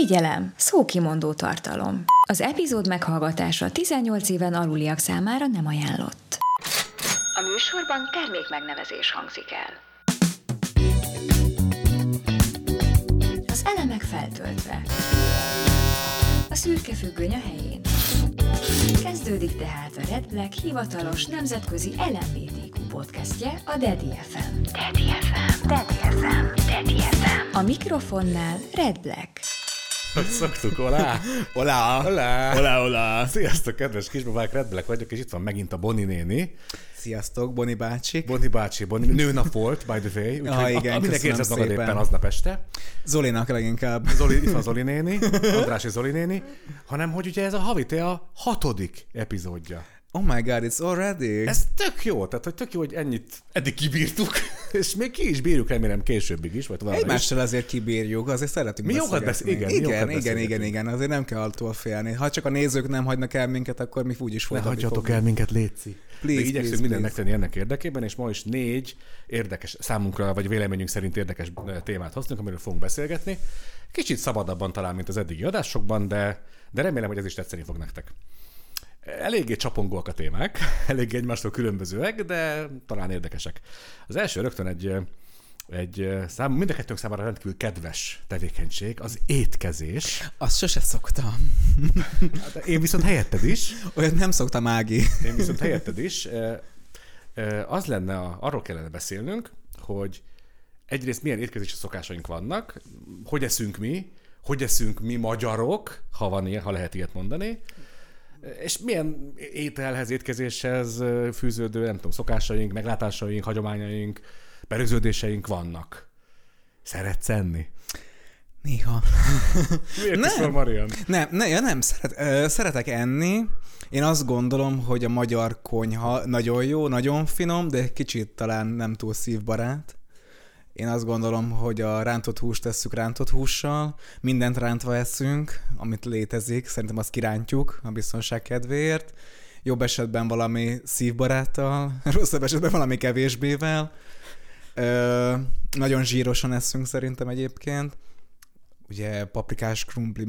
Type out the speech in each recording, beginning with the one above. Figyelem! Szókimondó tartalom. Az epizód meghallgatása 18 éven aluliak számára nem ajánlott. A műsorban termékmegnevezés hangzik el. Az elemek feltöltve. A szürke függöny a helyén. Kezdődik tehát a Red Black hivatalos nemzetközi LMBTQ podcastje, a Daddy FM. Daddy FM. Daddy FM. Daddy FM. A mikrofonnál Red Black. Hogy szoktuk, olá! Olá! Olá! Olá! Olá! Sziasztok, kedves kisbabák! Red Black vagyok, és itt van megint a Boni néni. Sziasztok, Boni bácsik! Boni bácsi, Boni nőnap volt, by the way. Ah, igen, köszönöm szépen. Érzed magad éppen aznap este. Zolinak leginkább. Zoli, itt van Zoli néni, Andrási Zoli néni. Hanem, hogy ugye ez a havitea 6. epizódja. Oh my god, it's already! Ez tök jó, tehát hogy tök jó, hogy ennyit eddig kibírtuk, és még ki is bírjuk, remélem későbbig is. Vagy egymással azért kibírjuk, azért szeretünk beszélgetni. Igen, azért nem kell attól félni. Ha csak a nézők nem hagynak el minket, akkor mi úgyis folytatni fogunk. Ne hagyjatok el minket, létszik. Igyekszünk mindent megtenni ennek érdekében, és ma is 4 érdekes, számunkra vagy véleményünk szerint érdekes témát hoztunk, amiről fogunk beszélgetni. Kicsit szabadabban talán, mint az eddigi adásokban, de remélem, hogy ez is tetszeni fog nektek. Eléggé csapongóak a témák, eléggé egymástól különbözőek, de talán érdekesek. Az első rögtön mind a kettőnk számára rendkívül kedves tevékenység, az étkezés. Azt sose szoktam. Hát én viszont helyetted is. Olyat nem szoktam, Ági. Én viszont helyetted is. Az lenne, arról kellene beszélnünk, hogy egyrészt milyen étkezési szokásaink vannak, hogy eszünk mi magyarok, ha lehet ilyet mondani, és milyen ételhez, étkezéshez fűződő, nem tudom, szokásaink, meglátásaink, hagyományaink, berögződéseink vannak. Szeretsz enni? Néha. Miért is van, Marian? Nem szeretek enni. Én azt gondolom, hogy a magyar konyha nagyon jó, nagyon finom, de kicsit talán nem túl szívbarát. Én azt gondolom, hogy a rántott húst tesszük rántott hússal, mindent rántva eszünk, amit létezik, szerintem azt kirántjuk a biztonság kedvéért, jobb esetben valami szívbaráttal, rosszabb esetben valami kevésbével, nagyon zsírosan eszünk szerintem egyébként, ugye paprikás krumpli,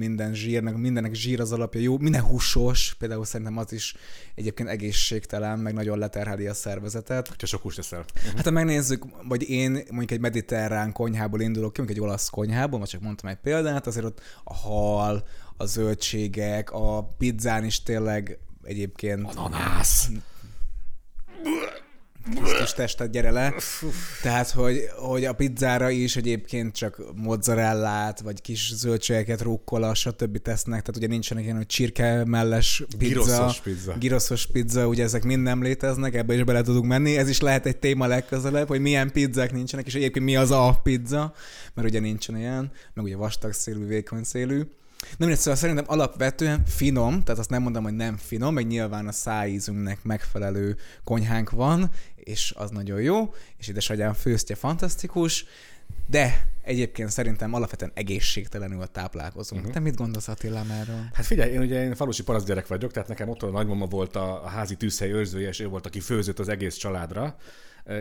mindennek zsír az alapja, jó, minden húsos, például szerintem az is egyébként egészségtelen, meg nagyon leterheli a szervezetet. Hogyha sok húst eszel. Hát ha megnézzük, vagy én mondjuk egy mediterrán konyhából indulok ki, mondjuk egy olasz konyhából, vagy csak mondtam egy példát, azért ott a hal, a zöldségek, a pizzán is tényleg egyébként... Ananász! Kis testet, gyere le. Tehát, hogy a pizzára is egyébként csak mozzarellát, vagy kis zöldségeket, rúkkola, stb. Tesznek. Tehát ugye nincsenek ilyen, hogy csirkemelles pizza. Giroszos pizza, ugye ezek mind nem léteznek, ebbe is bele tudunk menni. Ez is lehet egy téma legközelebb, hogy milyen pizzák nincsenek, és egyébként mi az a pizza, mert ugye nincsen ilyen, meg ugye vastag szélű, vékony szélű. Nem, szóval szerintem alapvetően finom, tehát azt nem mondom, hogy nem finom, meg nyilván a szájízünknek megfelelő konyhánk van, és az nagyon jó, és édesanyám főztje fantasztikus, de egyébként szerintem alapvetően egészségtelenül táplálkozunk. Te mit gondolsz, Attilám, erről? Hát figyelj, én falusi parasztgyerek vagyok, tehát nekem otthon a nagymama volt a házi tűzhely őrzője, és ő volt, aki főzött az egész családra.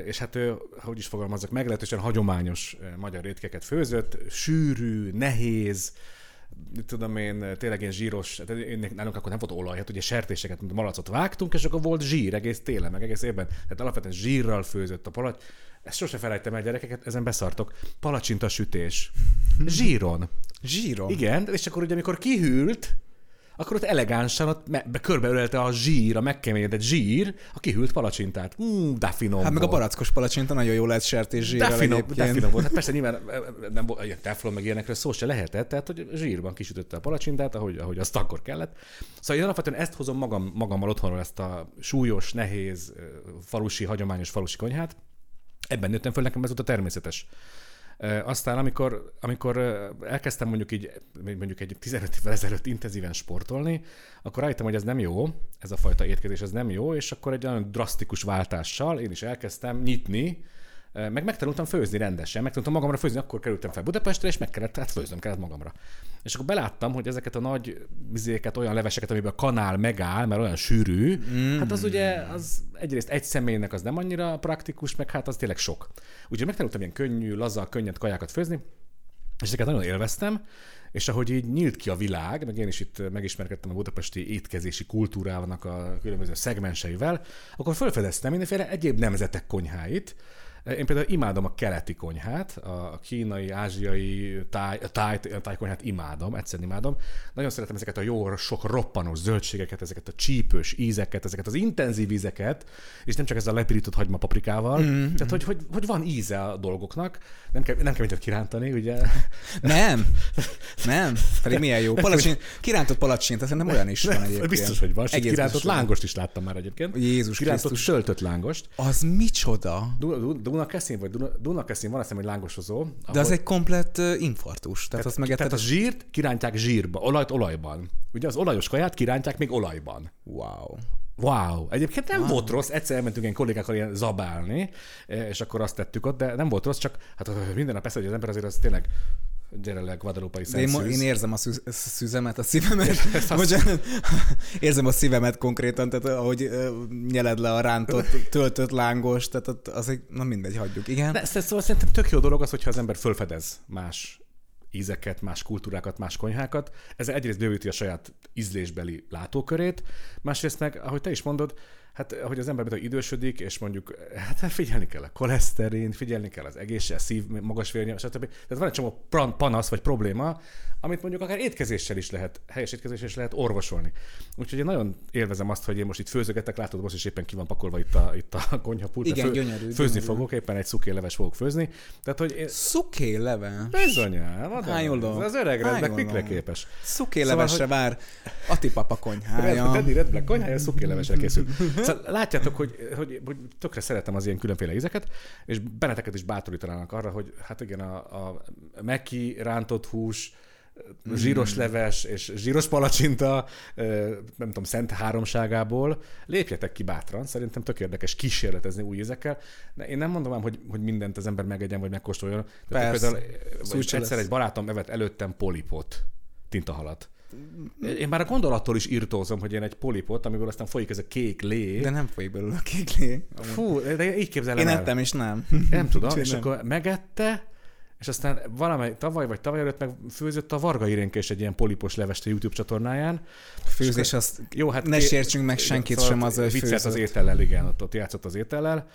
És hát ő, hogy is fogalmazzak, meglehetősen hagyományos magyar étkeket főzött, sűrű, nehéz, tudom én, tényleg ilyen zsíros, nálunk akkor nem volt olaj, hát ugye sertéseket, malacot vágtunk, és akkor volt zsír egész télen, meg egész évben. Tehát alapvetően zsírral főzött a palacs. Ezt sose felejtem el, gyerekeket, ezen beszartok. Palacsinta sütés. Zsíron? Igen, és akkor ugye amikor kihűlt, akkor ott elegánsan ott körbeölelte a zsír, a megkeményedett zsír, a kihűlt palacsintát. De finom. Hát meg volt. A barackos palacsinta nagyon jól lehet sertés zsírrel egyébként. De finom volt. Hát persze nyilván nem volt, teflon meg ilyenekről szó se lehetett, tehát hogy zsírban kisütötte a palacsintát, ahogy azt akkor kellett. Szóval én alapvetően ezt hozom magammal otthonról, ezt a súlyos, nehéz, hagyományos falusi konyhát. Ebben nőttem föl, nekem ez volt a természetes. Aztán, amikor elkezdtem mondjuk egy 15 évvel ezelőtt intenzíven sportolni, akkor rájöttem, hogy ez nem jó, ez a fajta étkezés, ez nem jó, és akkor egy nagyon drasztikus váltással én is elkezdtem nyitni, meg megtanultam főzni rendesen, megtanultam magamra főzni, akkor kerültem fel Budapestre, és főznöm kellett magamra. És akkor beláttam, hogy ezeket a nagy vizéket, olyan leveseket, amiben a kanál megáll, mert olyan sűrű, hát az ugye, az egyrészt egy személynek az nem annyira praktikus, meg hát az tényleg sok. Úgyhogy megtanultam ilyen könnyű, laza, könnyed kajákat főzni, És ezeket nagyon élveztem, és ahogy így nyílt ki a világ, meg én is itt megismerkedtem a budapesti étkezési kultúrának a különböző szegmenseivel, akkor felfedeztem mindenféle egyéb nemzetek konyháit. Én például imádom a keleti konyhát, a kínai, ázsiai, táj konyhát imádom, egyszerűen imádom. Nagyon szeretem ezeket a jó sok roppanós zöldségeket, ezeket a csípős ízeket, ezeket az intenzív ízeket, és nem csak ez a lepirított hagyma paprikával. Tehát, hogy van íze a dolgoknak, nem kell mindent kirántani, ugye? Nem, pedig milyen jó. Kirántott palacsint, azt nem olyan is van egyébként. Biztos, hogy van. Sőt, kirántott lángost is láttam már egyébként. Jézus kirántott Krisztus. Söltött lángost. Az micsoda? Dunakeszin van, azt hiszem, hogy lángosozó. De az egy komplett infarktus. Tehát a zsírt kirántják zsírba, olajt olajban. Ugye az olajos kaját kirántják még olajban. Wow. Egyébként nem volt rossz, egyszer elmentünk ilyen kollégákkal ilyen zabálni, és akkor azt tettük ott, de nem volt rossz, csak hát minden nap persze, hogy az ember azért az tényleg gyere le, guadalupai szentszűz. Én érzem a szüzemet, a szívemet. Érzem a szívemet konkrétan, tehát ahogy nyeled le a rántott, töltött lángos, tehát az egy, na mindegy, hagyjuk. Igen. De szóval szerintem tök jó dolog az, hogyha az ember fölfedez más ízeket, más kultúrákat, más konyhákat. Ez egyrészt bővíti a saját ízlésbeli látókörét, másrészt meg, ahogy te is mondod, hát, hogy az ember mint idősödik, és mondjuk hát figyelni kell a koleszterin, figyelni kell az egészség, szív, magas vérnyomás, stb. Tehát van egy csomó panasz vagy probléma, amit mondjuk akár étkezéssel is lehet, helyes étkezéssel is lehet orvosolni. Úgyhogy én nagyon élvezem azt, hogy én most itt főzögetek, látod, most is éppen ki van pakolva itt a konyhapult. Igen, gyönyörű. Fogok, éppen egy szukéleves fogok főzni. Tehát, hogy én... Szukéleves? Bizonyám. Hány oldal? Az öreg Red Black mikre képes? Szukélevesre szóval, vár a tipapa konyhája. Daddy Red Black konyhája szukélevesre készül. Szóval látjátok, hogy tökre szeretem az ilyen különféle ízeket, és benneteket is bátorítanának arra, hogy hát igen, a meki, rántott hús, zsíros leves és zsíros palacsinta, nem tudom, szent háromságából. Lépjetek ki bátran, szerintem tök érdekes kísérletezni új ízekkel. Én nem mondom ám, hogy mindent az ember megegyen, vagy megkóstoljon. Persze. Egyszer egy barátom evett előttem polipot, tintahalat. Én már a gondolattól is irtózom, hogy én egy polipot, amiből aztán folyik ez a kék lé. De nem folyik belőle a kék lé. Fú, de így képzelem el. Én ettem, és nem. Nem tudom, és nem. Akkor megette, és aztán valamely tavaly előtt meg főzött a Vargai Rénke is egy ilyen polipos levest a YouTube csatornáján. A főzés azt... Jó, hát ne sértsünk meg senkit sem az, hogy főzött. Az étellel, igen, ott játszott az étellel,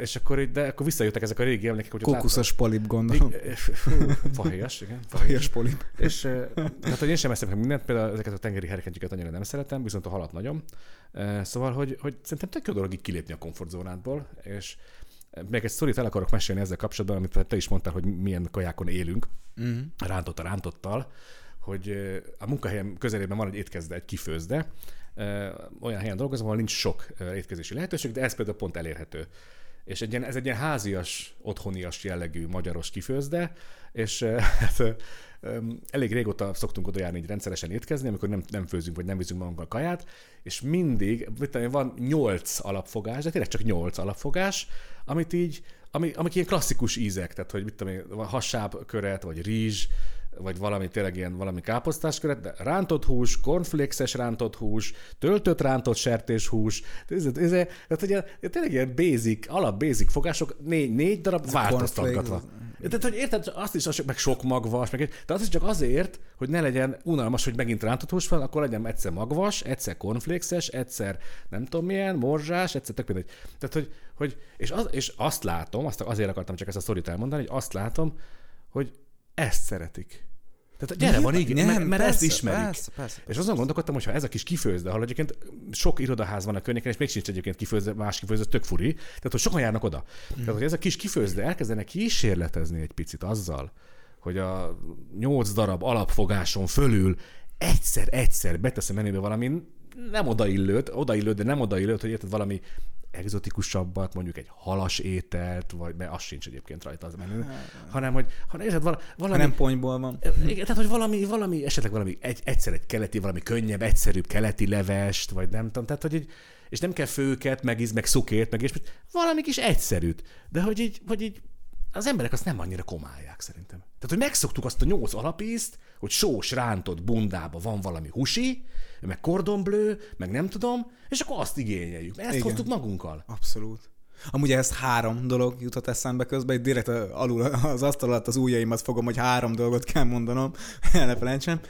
és akkor így, de akkor visszajöttek ezek a régi emlékek, hogy kókuszos polip, gondolom. Fahéjas, igen. Fahéjas polip. És hát, hogy én sem eszem mindent, például ezeket a tengeri herkentjüket annyira nem szeretem, viszont a halat nagyon. Szóval, hogy szerintem tök jó dolog így kilépni a komfortzónádból, és még egy szorít el akarok mesélni ezzel kapcsolatban, amit te is mondtál, hogy milyen kajákon élünk, rántottal, hogy a munkahelyem közelében van egy étkezde, egy kifőzde. Olyan helyen dolgozom, ahol nincs sok étkezési lehetőség, de ez például pont elérhető. És ez egy ilyen házias, otthonias jellegű magyaros kifőzde, és elég régóta szoktunk oda járni így rendszeresen étkezni, amikor nem főzünk, vagy nem viszünk magunkkal kaját, és mindig, van 8 alapfogás, de tényleg csak 8 alapfogás, amik ilyen klasszikus ízek, tehát hogy hasáb köret, vagy rizs, vagy valami tényleg ilyen valami káposztás köret, de rántott hús, cornflakes-es rántott hús, töltött rántott sertéshús, tehát ugye tényleg ilyen basic, alap fogások, 4 darab változtatgatva. Tehát, hogy érted, azt is meg sok magvas, de azt is csak azért, hogy ne legyen unalmas, hogy megint rántott hús van, akkor legyen egyszer magvas, egyszer cornflakes-es, egyszer nem tudom milyen, morzsás, egyszer tök mindegy. Tehát, és azt látom, azért akartam csak ezt a szorít elmondani, hogy azt látom, hogy ezt szeretik. Tehát gyere, van így, mert persze, ezt ismerik. Persze, és azon gondolkodtam, hogy ha ez a kis kifőzde, ahol egyébként sok irodaház van a környéken, és még sincs egyébként kifőzde, más kifőzde, tök furi, tehát hogy sokan járnak oda. Tehát, hogy ez a kis kifőzde elkezdenek kísérletezni egy picit azzal, hogy a 8 darab alapfogáson fölül egyszer betesz a menübe valami nem odaillőt, de nem odaillőt, hogy érted valami egzotikusabbat, mondjuk egy halas ételt, vagy mert az sincs egyébként rajta az menő, hanem hogy érted, valami... Nem ponyból van. Tehát, hogy valami esetleg valami egyszer egy keleti, valami könnyebb, egyszerűbb keleti levest, vagy nem tudom, tehát, hogy így, és nem kell főket, meg íz, meg szukért, meg ilyesmit, valami kis egyszerűt, de hogy így az emberek azt nem annyira komálják szerintem. Tehát, hogy megszoktuk azt a 8 alapízt, hogy sós rántott bundába van valami husi, meg kordonblő, meg nem tudom, és akkor azt igényeljük. Ezt hoztuk magunkkal. Abszolút. Amúgy ehhez három dolog jutott eszembe közben, itt direkt alul az asztal alatt az ujjaimat fogom, hogy három dolgot kell mondanom, ne felejtsem.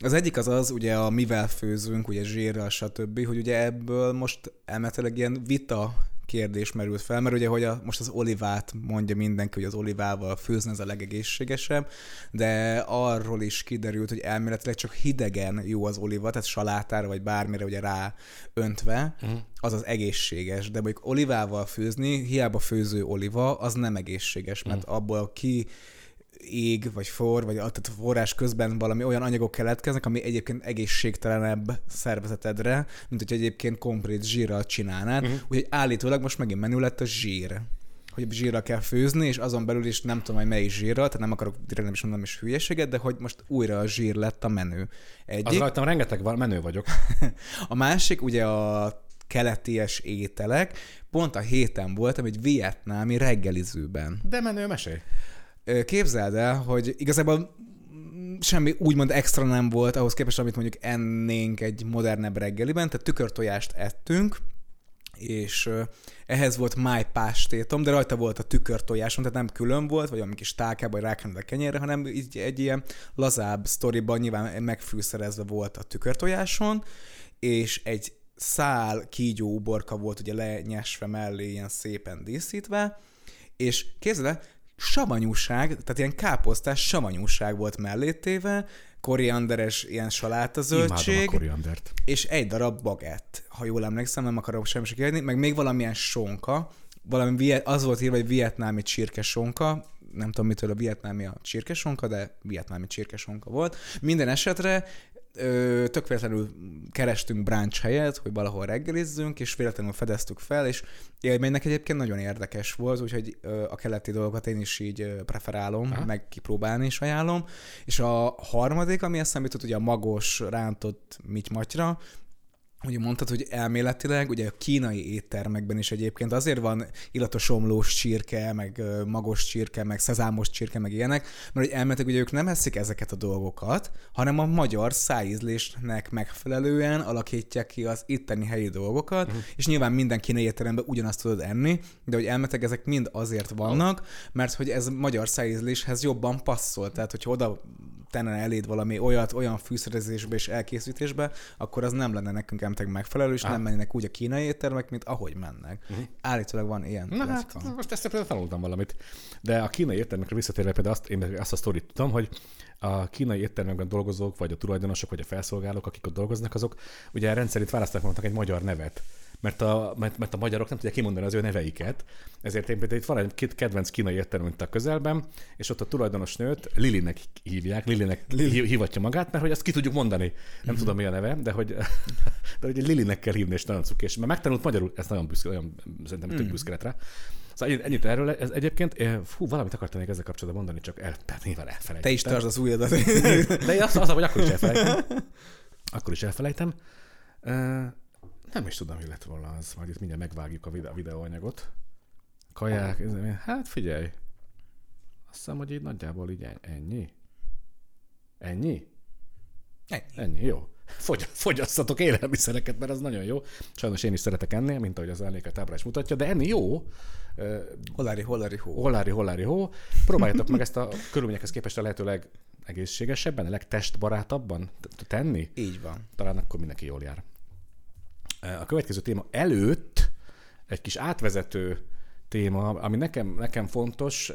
Az egyik az az, ugye a mivel főzünk, ugye zsírral, stb., hogy ugye ebből most elméletileg ilyen vita kérdés merült fel, mert ugye, hogy most az olivát mondja mindenki, hogy az olivával főzni az a legegészségesebb, de arról is kiderült, hogy elméletileg csak hidegen jó az oliva, tehát salátára vagy bármire ugye rá öntve, az az egészséges, de mondjuk olivával főzni, hiába főző oliva, az nem egészséges, mert abból ki ég, vagy tehát forrás közben valami olyan anyagok keletkeznek, ami egyébként egészségtelenebb szervezetedre, mint hogy egyébként konkrét zsírral csinálnád. Úgyhogy állítólag most megint menő lett a zsír. Hogy zsírral kell főzni, és azon belül is nem tudom, hogy melyik zsírral, tehát nem akarok direkt nem is mondani is hülyeséget, de hogy most újra a zsír lett a menő. Egyik. Az rajtam rengeteg menő vagyok. A másik ugye a keleties ételek. Pont a héten voltam egy vietnámi reggelizőben. De menő, mesélj. Képzeld el, hogy igazából semmi úgymond extra nem volt ahhoz képest, amit mondjuk ennénk egy modernebb reggeliben, tehát tükörtojást ettünk, és ehhez volt májpástétom, de rajta volt a tükörtojásom, tehát nem külön volt, vagy valami kis tálkába, vagy rákened a kenyérre, hanem így egy ilyen lazább sztoriban nyilván megfűszerezve volt a tükörtojáson, és egy szál kígyó uborka volt ugye lenyesve mellé, ilyen szépen díszítve, és képzeld el, savanyúság, tehát ilyen káposztás savanyúság volt mellétéve, korianderes ilyen salátazöldség. Imádom a koriandert. És egy darab bagett, ha jól emlékszem, nem akarok semmi kérni, meg még valamilyen sonka, valami, az volt írva, hogy vietnámi csirkesonka, nem tudom mitől a vietnámi a csirkesonka, de vietnámi csirkesonka volt. Minden esetre tök véletlenül kerestünk brunch helyet, hogy valahol reggelizzünk, és véletlenül fedeztük fel, és élménynek egyébként nagyon érdekes volt, úgyhogy a keleti dolgokat én is így preferálom, meg kipróbálni is ajánlom. És a harmadik, ami eszembe jutott, ugye a magos rántott mitymatyra, ugye mondtad, hogy elméletileg ugye a kínai éttermekben is egyébként azért van illatosomlós csirke, meg magos csirke, meg szezámos csirke, meg ilyenek, mert hogy elméletileg ugye ők nem eszik ezeket a dolgokat, hanem a magyar szájízlésnek megfelelően alakítják ki az itteni helyi dolgokat, és nyilván minden kínai étteremben ugyanazt tudod enni, de hogy elméletileg ezek mind azért vannak, mert hogy ez magyar szájízléshez jobban passzol, tehát hogyha oda tenne eléd valami olyat, olyan fűszerezésbe és elkészítésbe, akkor az nem lenne nekünk megfelelő, és nem menjenek úgy a kínai éttermek, mint ahogy mennek. Állítólag van ilyen. Na hát, most ezt például tanultam valamit. De a kínai éttermekre visszatérve például én azt a sztorit tudom, hogy a kínai éttermekben dolgozók, vagy a tulajdonosok, vagy a felszolgálók, akik ott dolgoznak, azok ugye rendszerint választják maguknak egy magyar nevet. Mert a magyarok nem tudják kimondani az ő neveiket. Ezért én például itt van egy kedvenc kínai étterem itt a közelben, és ott a tulajdonosnőt Lilinek hívják, Lili hívatja magát, mert hogy azt ki tudjuk mondani. Nem tudom, mi a neve, de hogy Lilinek kell hívni, és nagyon cukés. Mert megtanult magyarul, ez nagyon büszke, olyan szerintem tök büszke lett rá. Szóval ennyit erről ez egyébként. Valamit akartam még ezzel kapcsolatban mondani, csak nyilván elfelejtem. Te is tartsd az újadat. De én azt hogy akkor is elfelejtem. Nem is tudom, hogy lett volna az, majd itt mindjárt megvágjuk a videóanyagot. Kaják, hát figyelj. Azt hiszem, hogy így nagyjából így ennyi. Ennyi, jó. Fogyasszatok élelmiszereket, mert az nagyon jó. Sajnos én is szeretek enni, mint ahogy az elnék a tábra is mutatja, de enni jó. Holári, hó. Próbáljátok meg ezt a körülményekhez képest a lehetőleg egészségesebben, a legtestbarátabban tenni. Így van. Talán akkor mindenki jól jár. A következő téma előtt egy kis átvezető téma, ami nekem fontos,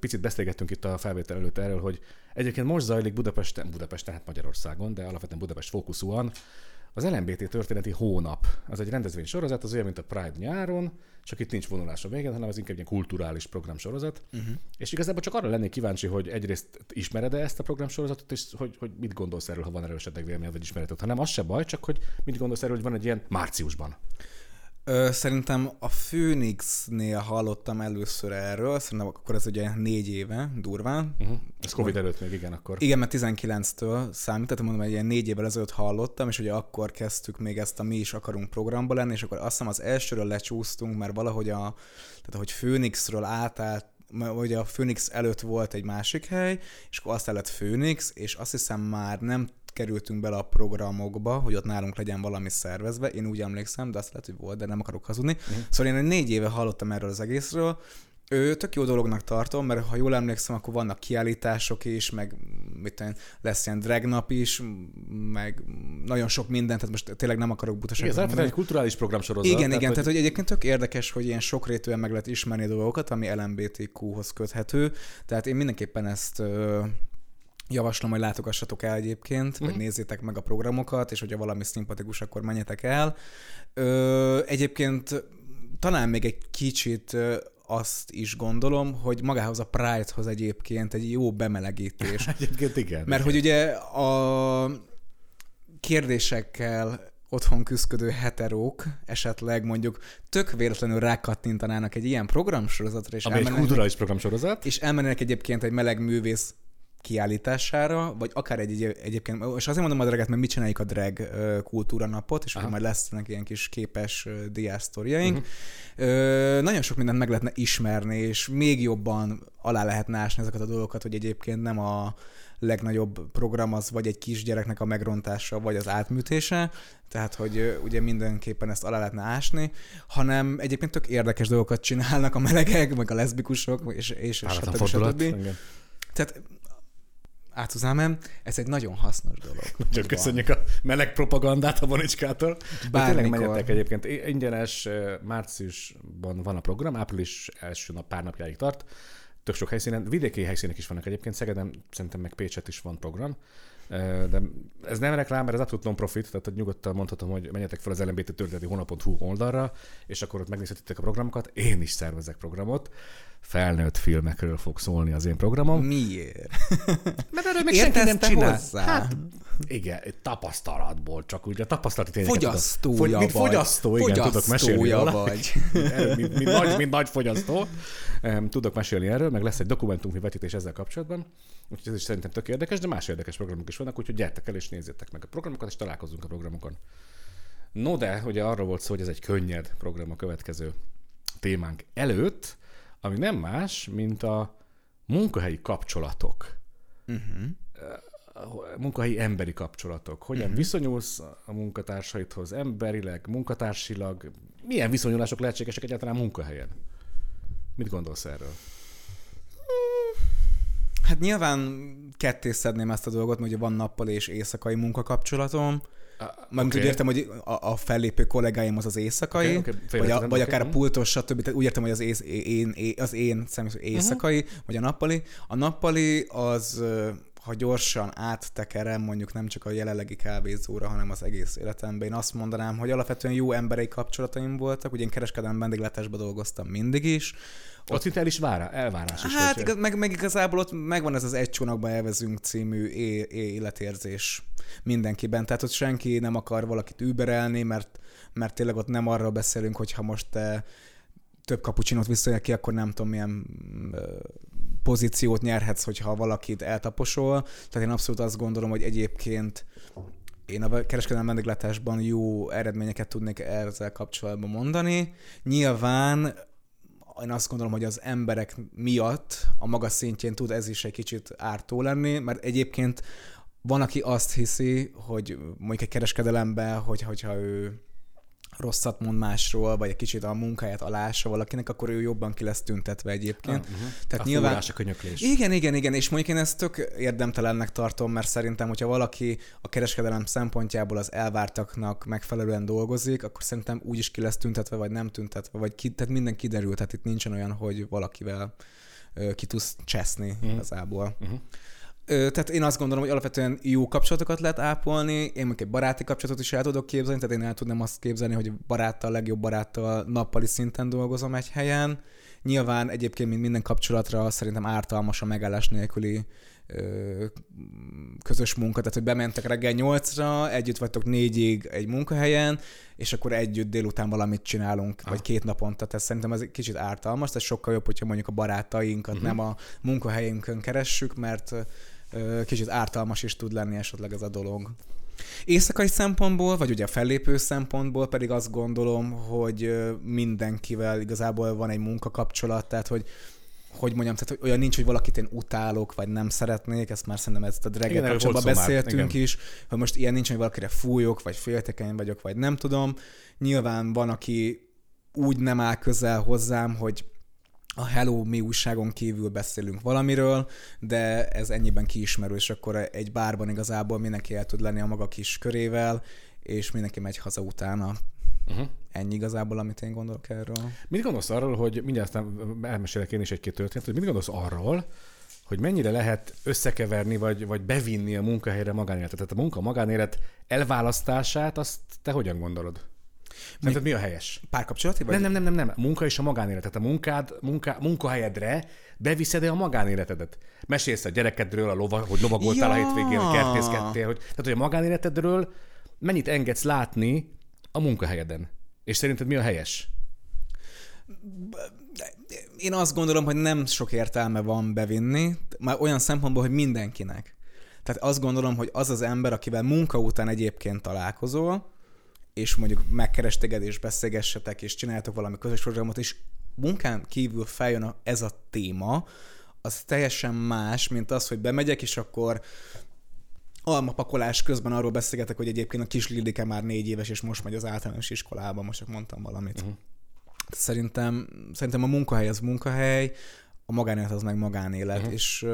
picit beszélgettünk itt a felvétel előtt erről, hogy egyébként most zajlik Budapesten, hát Magyarországon, de alapvetően Budapest fókuszúan, az LMBT történeti hónap. Az egy rendezvénysorozat, az olyan, mint a Pride nyáron, csak itt nincs vonulás a végén, hanem az inkább egy kulturális programsorozat. És igazából csak arra lennék kíváncsi, hogy egyrészt ismered-e ezt a programsorozatot, és hogy mit gondolsz erről, ha van erről esetleg véleményed, vagy ismereted. Ha nem, az se baj, csak hogy mit gondolsz erről, hogy van egy ilyen márciusban. Szerintem a Főnixnél hallottam először erről, szerintem akkor ez ugye 4 éve durván. Ez Covid előtt még, igen, akkor. Igen, mert 19-től számít, tehát mondom, hogy ilyen 4 évvel ezelőtt hallottam, és ugye akkor kezdtük még ezt a Mi is akarunk programba lenni, és akkor azt hiszem az elsőről lecsúsztunk, mert valahogy tehát ahogy Főnixről átállt, ugye a Főnix előtt volt egy másik hely, és akkor aztán lett Főnix, és azt hiszem már nem kerültünk bele a programokba, hogy ott nálunk legyen valami szervezve. Én úgy emlékszem, de azt lehet, hogy volt, de nem akarok hazudni. Szóval én 4 éve hallottam erről az egészről. Tök jó dolognak tartom, mert ha jól emlékszem, akkor vannak kiállítások is, meg mit tudom, lesz ilyen drag nap is, meg nagyon sok mindent, tehát most tényleg nem akarok butaságot mondani. Igen, ez egy kulturális programsorozat. Igen, tehát, igen, hogy... tehát hogy egyébként tök érdekes, hogy ilyen sokrétűen meg lehet ismerni dolgokat, ami LMBTQ-hoz köthető, tehát én mindenképpen ezt... javaslom, hogy látogassatok el egyébként, vagy nézzétek meg a programokat, és hogyha valami szimpatikus, akkor menjetek el. Egyébként talán még egy kicsit azt is gondolom, hogy magához a Pride-hoz egyébként egy jó bemelegítés. Egyébként igen. Mert hogy ugye a kérdésekkel otthon küszködő heterók esetleg mondjuk tök véletlenül rákattintanának egy ilyen programsorozatra, és elmennek, egy kulturális programsorozat, és elmennek egyébként egy meleg művész kiállítására, vagy akár egyébként, és azért mondom a draget, mert mit csináljuk a drag kultúra napot, és akkor majd lesznek ilyen kis képes diásztoriaink. Nagyon sok mindent meg lehetne ismerni, és még jobban alá lehetne ásni ezeket a dolgokat, hogy egyébként nem a legnagyobb program az vagy egy kisgyereknek a megrontása, vagy az átműtése, tehát hogy ugye mindenképpen ezt alá lehetne ásni, hanem egyébként tök érdekes dolgokat csinálnak a melegek, meg a leszbikusok, és stb. Tehát Átuzámem, ez egy nagyon hasznos dolog. Nagyon köszönjük a meleg propagandát a Bonicskától. Bármikor. Tényleg menjetek egyébként. Ingyenes, márciusban van a program, április első nap pár napjáig tart. Tök sok helyszínen, vidéki helyszínek is vannak egyébként. Szegeden, szerintem meg Pécset is van program. De ez nem reklám, mert ez abszolút non-profit, tehát nyugodtan mondhatom, hogy menjetek fel az LMBT történeti hónap.hu oldalra, és akkor ott megnézhetitek a programokat. Én is szervezek programot. Felnőtt filmekről fog szólni az én programom. Miért? Mert erről még senki nem csinál. Hát, igen, tapasztalatból csak úgy. A tapasztalati tényeket fogyasztója tudom. Mint fogyasztó, igen, tudok mesélni róla. Mint nagy fogyasztó. Tudok mesélni erről, meg lesz egy dokumentumfilm vetítés ezzel kapcsolatban. Úgyhogy ez is szerintem tök érdekes, de más érdekes programok is vannak, úgyhogy gyertek el és nézzétek meg a programokat, és találkozzunk a programokon. No de, ugye arról volt szó, hogy ez egy könnyed program a következő témánk előtt, ami nem más, mint a munkahelyi kapcsolatok. Munkahelyi emberi kapcsolatok. Hogyan viszonyulsz a munkatársaidhoz emberileg, munkatársilag? Milyen viszonyulások lehetségesek egyáltalán munkahelyen? Mit gondolsz erről? Hát nyilván ketté szedném ezt a dolgot, mert ugye van nappali és éjszakai munkakapcsolatom. Mármint úgy értem, hogy a fellépő kollégáim az az éjszakai, vagy akár a pultos, stb. Úgy értem, hogy az én személy éjszakai, vagy a nappali. A nappali az, ha gyorsan áttekerem, mondjuk nem csak a jelenlegi kávézóra, hanem az egész életemben, én azt mondanám, hogy alapvetően jó emberi kapcsolataim voltak, ugye én kereskedelmi vendéglátásban dolgoztam mindig is. Ott itt elvárás is. Hát, vagy meg igazából ott megvan ez az Egy csónakban elvezünk című életérzés mindenkiben. Tehát ott senki nem akar valakit überelni, mert tényleg ott nem arról beszélünk, hogyha most te több kapucsinót visszajel ki, akkor nem tudom milyen pozíciót nyerhetsz, hogyha valakit eltaposol. Tehát én abszolút azt gondolom, hogy egyébként én a kereskedelmi vendéglátásban jó eredményeket tudnék ezzel kapcsolatban mondani. Nyilván én azt gondolom, hogy az emberek miatt a maga szintjén tud ez is egy kicsit ártó lenni, mert egyébként van, aki azt hiszi, hogy mondjuk egy kereskedelemben, hogyha ő rosszat mond másról, vagy egy kicsit a munkáját alássa valakinek, akkor ő jobban ki lesz tüntetve egyébként. Tehát a nyilván... fúrás, a könyöklés. Igen, és mondjuk én ezt tök érdemtelennek tartom, mert szerintem, hogyha valaki a kereskedelem szempontjából az elvártaknak megfelelően dolgozik, akkor szerintem úgy is ki lesz tüntetve, vagy nem tüntetve, vagy tehát minden kiderül, tehát itt nincsen olyan, hogy valakivel ki tudsz cseszni igazából. Tehát én azt gondolom, hogy alapvetően jó kapcsolatokat lehet ápolni, én mondjuk egy baráti kapcsolatot is el tudok képzelni, tehát én el tudnám azt képzelni, hogy baráttal, legjobb baráttal nappali szinten dolgozom egy helyen. Nyilván egyébként, mint minden kapcsolatra, szerintem ártalmas a megállás nélküli közös munka, tehát hogy bementek reggel 8-ra, együtt vagytok 4-ig egy munkahelyen, és akkor együtt délután valamit csinálunk, vagy 2 naponta, tehát szerintem ez kicsit ártalmas, tehát sokkal jobb, hogyha mondjuk a barátainkat nem a munkahelyünkön keressük, mert kicsit ártalmas is tud lenni esetleg ez a dolog. Éjszakai szempontból, vagy ugye a fellépő szempontból pedig azt gondolom, hogy mindenkivel igazából van egy munkakapcsolat, tehát hogy hogy mondjam, tehát olyan nincs, hogy valakit én utálok, vagy nem szeretnék, ezt már szerintem ezt a draggel kapcsolatban beszéltünk is, hogy most ilyen nincs, hogy valakire fújok, vagy féltékeny vagyok, vagy nem tudom. Nyilván van, aki úgy nem áll közel hozzám, hogy a Hello Mi újságon kívül beszélünk valamiről, de ez ennyiben kiismerő, és akkor egy bárban igazából mindenki el tud lenni a maga kis körével, és mindenki megy haza utána. Uh-huh. Ennyi igazából, amit én gondolok erről. Mit gondolsz arról, hogy mindjárt elmesélek én is egy-két történetet, hogy mit gondolsz arról, hogy mennyire lehet összekeverni, vagy bevinni a munkahelyre magánéletet? Tehát a munka-magánélet elválasztását, azt te hogyan gondolod? Tehát mi a helyes? Párkapcsolati vagy? Nem. A munka és a magánélet. Tehát a munkahelyedre beviszed-e a magánéletedet? Mesélsz a gyerekedről, hogy lovagoltál a hétvégén, kertészkedtél. Tehát, hogy a magánéletedről mennyit engedsz látni a munkahelyeden? És szerinted mi a helyes? Én azt gondolom, hogy nem sok értelme van bevinni, már olyan szempontból, hogy mindenkinek. Tehát azt gondolom, hogy az az ember, akivel munka után egyébként találkozol, és mondjuk megkeresteged, és beszélgessetek, és csináljátok valami közös programot, és munkán kívül feljön ez a téma, az teljesen más, mint az, hogy bemegyek, és akkor almapakolás közben arról beszélgetek, hogy egyébként a kis Lilike már 4 éves, és most megy az általános iskolába, most csak mondtam valamit. Uh-huh. Szerintem a munkahely az munkahely, a magánélet az meg magánélet, uh-huh. És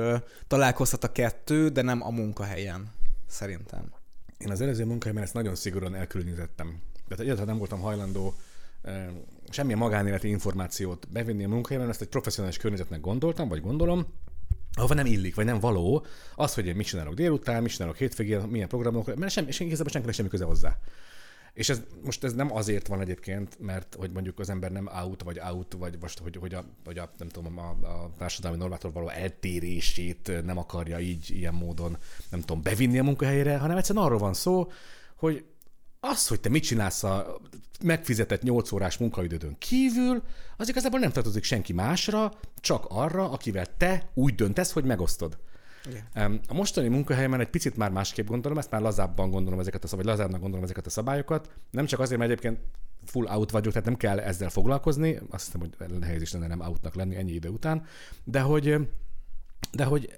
találkozhat a kettő, de nem a munkahelyen, szerintem. Én az előző munkahelyemen ezt nagyon szigorúan elkülönítettem. Tehát egyáltalán nem voltam hajlandó semmilyen magánéleti információt bevinni a munkahelyemen, ezt egy professzionális környezetnek gondoltam, vagy gondolom, ahova nem illik, vagy nem való az, hogy én mit csinálok délután, mit csinálok hétvégén, milyen programok, mert igazából semmi köze hozzá. És ez nem azért van egyébként, mert hogy mondjuk az ember nem out, vagy most, hogy a, nem tudom, a társadalmi normától való eltérését nem akarja így, ilyen módon, nem tudom, bevinni a munkahelyére, hanem egyszerűen arról van szó, hogy az, hogy te mit csinálsz a megfizetett 8 órás munkaidődön kívül, az igazából nem tartozik senki másra, csak arra, akivel te úgy döntesz, hogy megosztod. Igen. A mostani munkahelyemen egy picit már másképp gondolom, ezt már lazábbnak gondolom ezeket a szabályokat. Nem csak azért, mert egyébként full out vagyok, tehát nem kell ezzel foglalkozni. Azt hiszem, hogy nehéz is lenne nem outnak lenni ennyi idő után. De hogy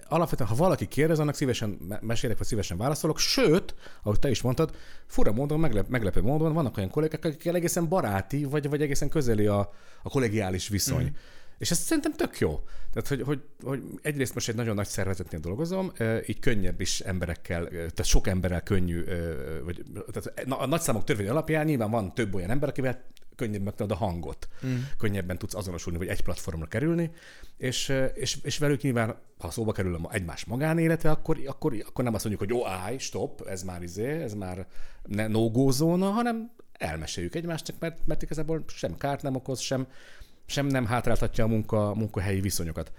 alapvetően, ha valaki kérdez, annak szívesen mesélek, vagy szívesen válaszolok. Sőt, ahogy te is mondtad, fura módon, meglepő módon vannak olyan kollégák, akikkel egészen baráti, vagy egészen közeli a kollegiális viszony. Mm. És ez szerintem tök jó. Tehát, hogy egyrészt most egy nagyon nagy szervezetnél dolgozom, így könnyebb is emberekkel, tehát sok emberrel könnyű, vagy tehát a nagyszámok törvény alapján nyilván van több olyan ember, akivel könnyebb megtalálod a hangot. Mm. Könnyebben tudsz azonosulni, vagy egy platformra kerülni, és velük nyilván, ha szóba kerül egymás magánélete, akkor nem azt mondjuk, hogy stop, ez már no-go zóna, hanem elmeséljük egymásnak, mert igazából sem kárt nem okoz, sem nem hátráltatja a munkahelyi viszonyokat.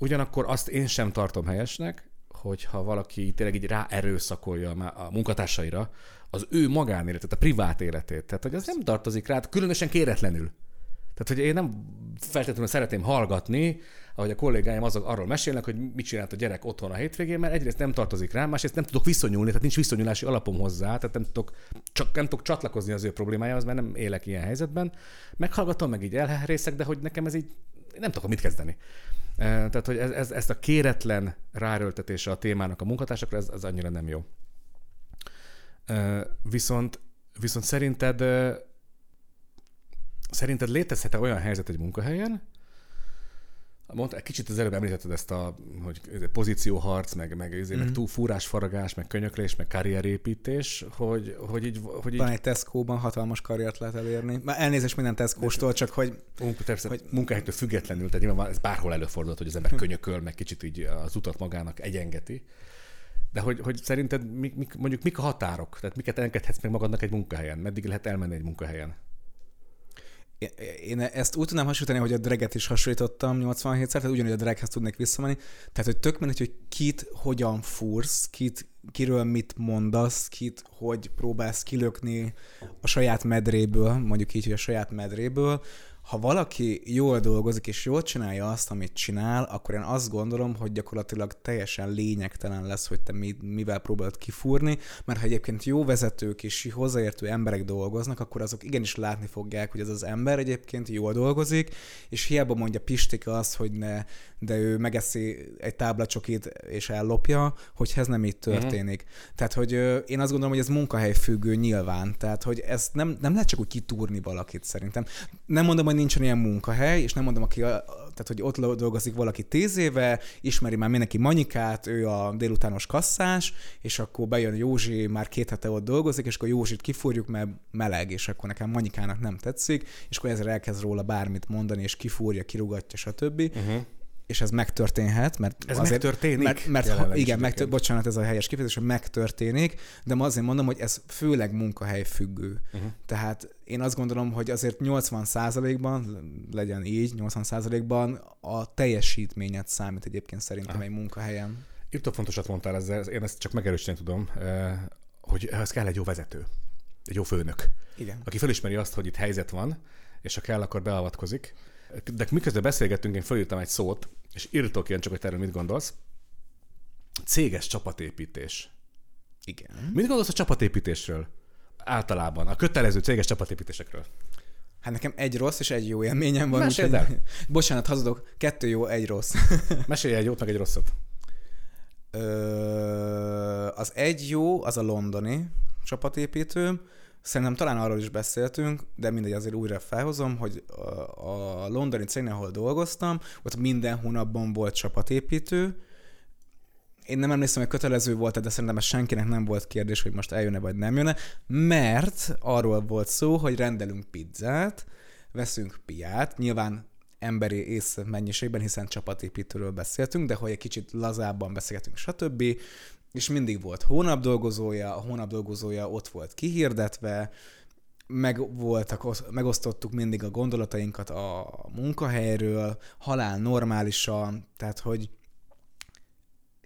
Ugyanakkor azt én sem tartom helyesnek, hogyha valaki tényleg így ráerőszakolja a munkatársaira az ő magánéletét, a privát életét. Tehát, hogy az nem tartozik rá, különösen kéretlenül. Tehát, hogy én nem feltétlenül szeretném hallgatni, ahogy a kollégáim arról mesélnek, hogy mit csinált a gyerek otthon a hétvégén, mert egyrészt nem tartozik rám, másrészt nem tudok viszonyulni, tehát nincs viszonyulási alapom hozzá, tehát nem tudok csatlakozni az ő problémájához, mert nem élek ilyen helyzetben. Meghallgatom, meg így elherészek, de hogy nekem ez így, nem tudok mit kezdeni. Tehát, hogy ezt a kéretlen ráerőltetése a témának a munkatársakra, ez annyira nem jó. Viszont Szerinted létezhet-e olyan helyzet egy munkahelyen? Mondtál, kicsit az előbb említetted ezt a hogy pozícióharc, meg túlfúrásfaragás, meg könyöklés, meg karrierépítés, hogy így... Van egy Tesco-ban hatalmas karriert lehet elérni. Már elnézést minden Tesco-stól, csak hogy... Természetesen munkahelytől függetlenül, tehát nyilván ez bárhol előfordulhat, hogy az ember könyököl, meg kicsit így az utat magának egyengeti. De hogy szerinted mondjuk mik a határok? Tehát miket engedhetsz meg magadnak egy munkahelyen? Meddig lehet elmenni egy munkahelyen? Én ezt úgy tudnám hasonlítani, hogy a dragget is hasonlítottam 87-szer, tehát ugyanúgy a draghez tudnék visszamenni. Tehát, hogy tök mindegy, hogy kit hogyan fúrsz, kiről mit mondasz, kit hogy próbálsz kilökni a saját medréből, mondjuk így, hogy a saját medréből. ha valaki jól dolgozik és jól csinálja azt, amit csinál, akkor én azt gondolom, hogy gyakorlatilag teljesen lényegtelen lesz, hogy te mivel próbálod kifúrni, mert ha egyébként jó vezetők és hozzáértő emberek dolgoznak, akkor azok igenis látni fogják, hogy ez az ember egyébként jól dolgozik, és hiába mondja Pistika azt, hogy ne, de ő megeszi egy táblacsokit és ellopja, hogy ez nem így történik. Mm-hmm. Tehát, hogy én azt gondolom, hogy ez munkahelyfüggő nyilván, tehát, hogy ezt nem lehet csak úgy kitúrni valakit szerintem. Nem mondom, hogy nincsen ilyen munkahely, és nem mondom, tehát, hogy ott dolgozik valaki 10 éve, ismeri már mindenki Manyikát, ő a délutános kasszás, és akkor bejön Józsi, már 2 hete ott dolgozik, és akkor Józsit kifúrjuk, mert meleg, és akkor nekem Manyikának nem tetszik, és akkor ezzel elkezd róla bármit mondani, és kifúrja, kirugatja, stb. Uh-huh. És ez megtörténhet, mert ez azért megtörténik. Mert igen, bocsánat, ez a helyes kifejezés, hogy megtörténik, de ma azért mondom, hogy ez főleg munkahely függő. Uh-huh. Tehát én azt gondolom, hogy azért 80%-ban, legyen így, 80%-ban a teljesítményed számít egyébként szerintem egy munkahelyen. Itt a fontosat mondtál ezzel, én ezt csak megerősíteni tudom, hogy ez kell egy jó vezető, egy jó főnök. Igen. Aki felismeri azt, hogy itt helyzet van, és ha kell, akkor beavatkozik. De miközben beszélgettünk, én felírtam egy szót, és írtok ilyen csak, hogy te erről mit gondolsz. Céges csapatépítés. Igen. Mit gondolsz a csapatépítésről? Általában, a kötelező céges csapatépítésekről. Hát nekem egy rossz és egy jó élményem van. Meséld el. Bocsánat, hazudok. 2 jó, 1 rossz. Mesélj egy jót, meg egy rosszat. Az egy jó, az a londoni csapatépítő. Szerintem talán arról is beszéltünk, de mindegy, azért újra felhozom, hogy a londoni cégnél, ahol dolgoztam, ott minden hónapban volt csapatépítő. Én nem emlékszem, hogy kötelező volt, de szerintem senkinek nem volt kérdés, hogy most eljön-e vagy nem jön-e, mert arról volt szó, hogy rendelünk pizzát, veszünk piát, nyilván emberi ész mennyiségben, hiszen csapatépítőről beszéltünk, de hogy egy kicsit lazábban beszélgetünk, stb., és mindig volt hónapdolgozója, a hónapdolgozója ott volt kihirdetve, megosztottuk mindig a gondolatainkat a munkahelyről, halál normálisan, tehát hogy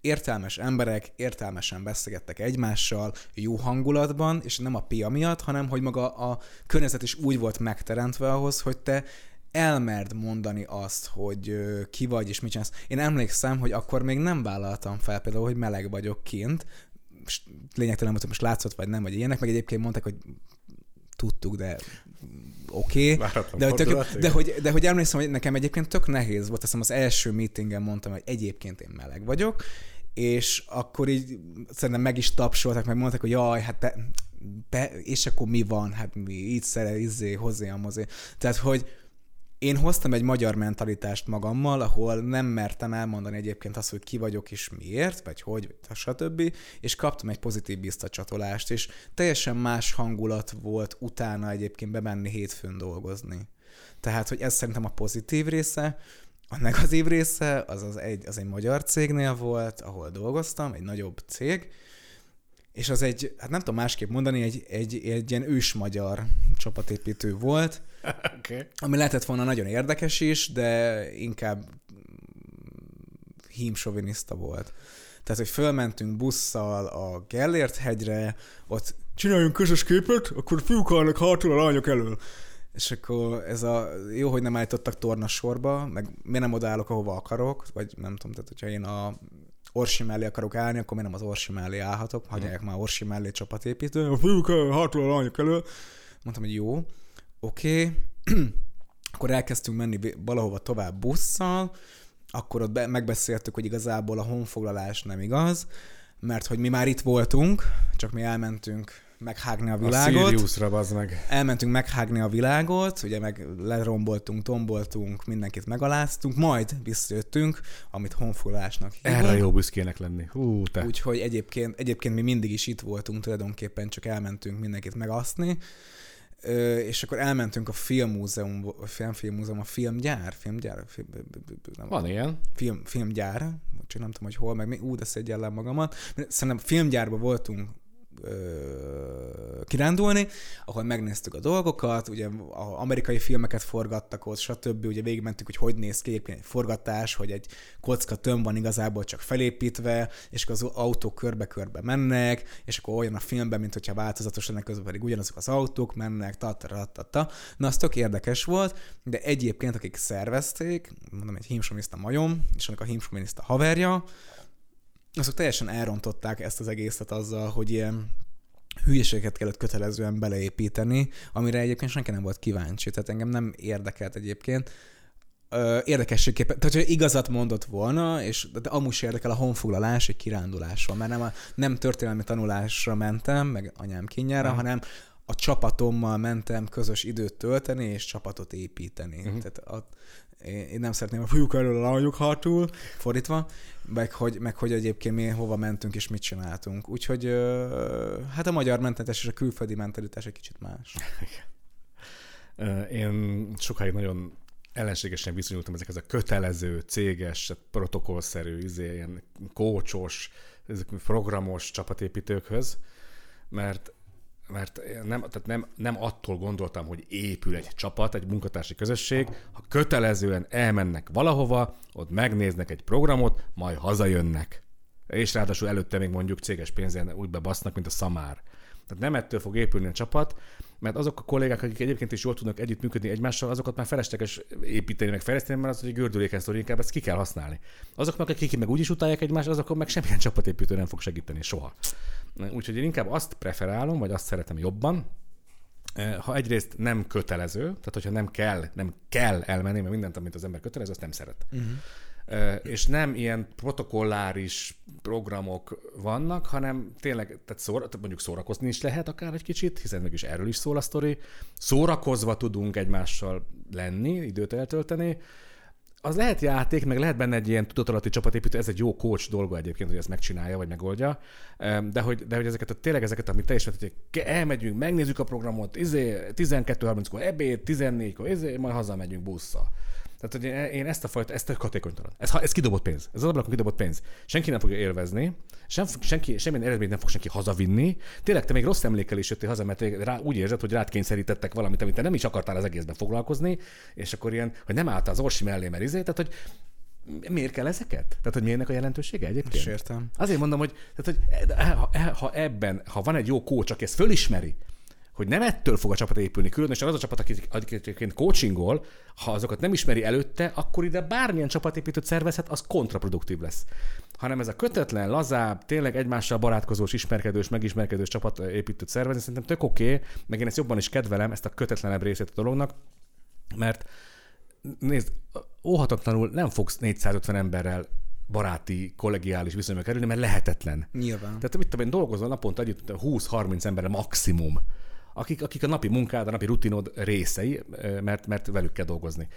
értelmes emberek értelmesen beszélgettek egymással, jó hangulatban, és nem a pia miatt, hanem hogy maga a környezet is úgy volt megteremtve ahhoz, hogy te elmerd mondani azt, hogy ki vagy és mit csinálsz. Én emlékszem, hogy akkor még nem vállaltam fel például, hogy meleg vagyok kint. Lényegtelen, hogy most látszott vagy nem, vagy ilyenek. Meg egyébként mondták, hogy tudtuk, de oké. De hogy emlékszem, hogy nekem egyébként tök nehéz volt. Azt hiszem, az első meetingen mondtam, hogy egyébként én meleg vagyok, és akkor így szerintem meg is tapsoltak, meg mondták, hogy jaj, hát te és akkor mi van? Hát mi így hozzám. Tehát, hogy én hoztam egy magyar mentalitást magammal, ahol nem mertem elmondani egyébként azt, hogy ki vagyok és miért, vagy hogy, stb. És kaptam egy pozitív visszacsatolást, és teljesen más hangulat volt utána egyébként bemenni hétfőn dolgozni. Tehát, hogy ez szerintem a pozitív része, a negatív része, az egy magyar cégnél volt, ahol dolgoztam, egy nagyobb cég, és az egy, hát nem tudom másképp mondani, egy ilyen ősmagyar csapatépítő volt, okay. Ami lehetett volna nagyon érdekes is, de inkább hímsoviniszta volt. Tehát, hogy fölmentünk busszal a Gellért-hegyre, ott csináljunk közös képet, akkor fiúk állnak hátul, a lányok elől. És akkor ez a jó, hogy nem állítottak tornasorba, meg miért nem odaállok, ahova akarok, vagy nem tudom, tehát hogyha én a Orsi mellé akarok állni, akkor miért nem az Orsi mellé állhatok, hagyják már Orsi mellé csapatépítő, a fiúk hátul, a lányok elől. Mondtam, hogy jó, oké, akkor elkezdtünk menni valahova tovább busszal, akkor ott megbeszéltük, hogy igazából a honfoglalás nem igaz, mert hogy mi már itt voltunk, csak mi elmentünk meghágni a világot. A Siriusra, bazd meg. Elmentünk meghágni a világot, ugye meg leromboltunk, tomboltunk, mindenkit megaláztunk, majd visszajöttünk, amit honfoglalásnak hívunk. Erre jó büszkének lenni. Hú, te. Úgyhogy egyébként mi mindig is itt voltunk, tulajdonképpen csak elmentünk mindenkit megaszni, és akkor elmentünk a filmmúzeum, a filmgyár. Van ilyen. Filmgyár, csak nem tudom, hogy hol, meg mi, de szégyellem magamat. Szerintem a filmgyárban voltunk kirándulni, ahol megnéztük a dolgokat, ugye amerikai filmeket forgattak ott, stb. Ugye végigmentük, hogy néz ki egyébként egy forgatás, hogy egy kocka tömb van igazából csak felépítve, és akkor az autók körbe-körbe mennek, és akkor olyan a filmben, mint hogyha változatos lenne, közben pedig ugyanazok az autók mennek, ta-ta-ta-ta-ta. Na, az tök érdekes volt, de egyébként akik szervezték, mondom, egy hímsominiszta majom, és annak a hímsominiszta haverja, azok teljesen elrontották ezt az egészet azzal, hogy ilyen hülyeséget kellett kötelezően beleépíteni, amire egyébként senki nem volt kíváncsi, tehát engem nem érdekelt egyébként. Érdekességképpen, tehát hogy igazat mondott volna, és de amúgy sem érdekel a honfoglalás egy kiránduláson, mert nem történelmi tanulásra mentem, meg anyám kínjára, hanem a csapatommal mentem közös időt tölteni, és csapatot építeni. Tehát én nem szeretném a fiúk elől a lányok hátul, fordítva, meg hogy egyébként mi hova mentünk és mit csináltunk. Úgyhogy hát a magyar mentalitás és a külföldi mentalitás egy kicsit más. Én sokáig nagyon ellenségesen viszonyultam ezekhez a kötelező, céges, protokollszerű, ilyen kócsos, programos csapatépítőkhöz, mert nem attól gondoltam, hogy épül egy csapat, egy munkatársi közösség, ha kötelezően elmennek valahova, ott megnéznek egy programot, majd hazajönnek. És ráadásul előtte még mondjuk céges pénzen úgy bebasznak, mint a szamár. Tehát nem ettől fog épülni a csapat, mert azok a kollégák, akik egyébként is jól tudnak együttműködni egymással, azokat már felesleges építeni, meg fejleszteni, mert az, hogy gördülékeny sztori, inkább ezt ki kell használni. Azoknak, akik meg úgyis utálják egymást, azokon meg semmilyen csapatépítő nem fog segíteni soha. Úgyhogy én inkább azt preferálom, vagy azt szeretem jobban, ha egyrészt nem kötelező, tehát hogyha nem kell elmenni, mert mindent, amit az ember kötelező, azt nem szeret. És nem ilyen protokolláris programok vannak, hanem tényleg, tehát mondjuk szórakozni is lehet akár egy kicsit, hiszen mégis erről is szól a sztori. Szórakozva tudunk egymással lenni, időt eltölteni. Az lehet játék, meg lehet benne egy ilyen tudatalatti csapatépítő, ez egy jó coach dolga egyébként, hogy ezt megcsinálja, vagy megoldja, de hogy ezeket, amit te is vetted, hogy elmegyünk, megnézzük a programot, 12:30-kor ebéd, 14-kor, majd hazamegyünk busszal. Tehát, hogy én ezt a fajta, ezt a hatékonytalan. Ez kidobott pénz. Ez az ablakon kidobott pénz. Senki nem fogja élvezni, semmilyen eredményt nem fog senki hazavinni. Tényleg te még rossz emlékkel is jöttél haza, mert úgy érzed, hogy rád kényszerítettek valamit, amit te nem is akartál az egészben foglalkozni, és akkor ilyen, hogy nem álltál az orsi mellé, mert tehát hogy miért kell ezeket? Tehát, hogy mi ennek a jelentősége egyébként? Most értem. Azért mondom, hogy, tehát, hogy ha van egy jó coach, aki ezt fölismeri, hogy nem ettől fog a csapat épülni, különösen az a csapat, akiként coachingol, ha azokat nem ismeri előtte, akkor ide bármilyen csapatépítőt szervezhet, az kontraproduktív lesz. Hanem ez a kötetlen, lazább, tényleg egymással barátkozós, ismerkedős, megismerkedős csapatépítőt szervezni, szerintem tök oké, meg én ezt jobban is kedvelem, ezt a kötetlenebb részét a dolognak, mert nézd, óhatatlanul nem fogsz 450 emberrel baráti, kollegiális viszonyba kerülni, mert lehetetlen. Nyilván. Tehát mit tudom én, dolgozol naponta együtt 20-30 emberrel maximum, akik a napi munkád, a napi rutinod részei, mert velük kell dolgozni.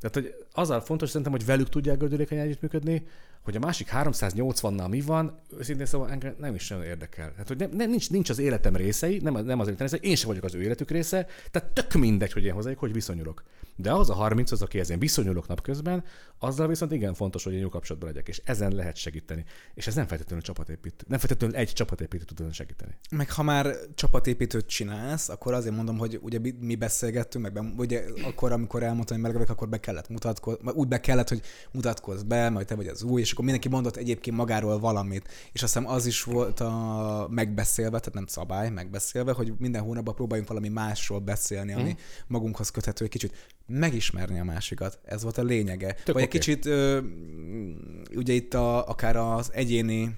Tehát, hogy az a fontos szerintem, hogy velük tudják gördülékeny együttműködni, hogy a másik 380-nal mi van, őszintén szóval engem nem is nagyon érdekel. Tehát, hogy nincs az életem részei, nem az életem részei, én sem vagyok az ő életük része, tehát tök mindegy, hogy én hozzájuk, hogy viszonyulok. De az a 30, az, akihez én viszonyulok napközben, azzal viszont igen fontos, hogy én jó kapcsolatban legyek, és ezen lehet segíteni. És ez nem feltétlenül csapatépítő. Nem feltétlenül egy csapatépítő tud segíteni. Meg ha már csapatépítőt csinálsz, akkor azért mondom, hogy ugye mi beszélgettünk, meg ugye akkor, amikor elmondtam, hogy melegek, akkor be kellett mutatkozni, úgy be kellett, hogy mutatkozz be, majd te vagy az új, és akkor mindenki mondott egyébként magáról valamit. És azt hiszem az is volt a megbeszélve, tehát nem szabály, megbeszélve, hogy minden hónapban próbáljunk valami másról beszélni, ami magunkhoz köthető egy kicsit. Megismerni a másikat. Ez volt a lényege. Tök vagy okay. Egy kicsit, ugye itt akár az egyéni,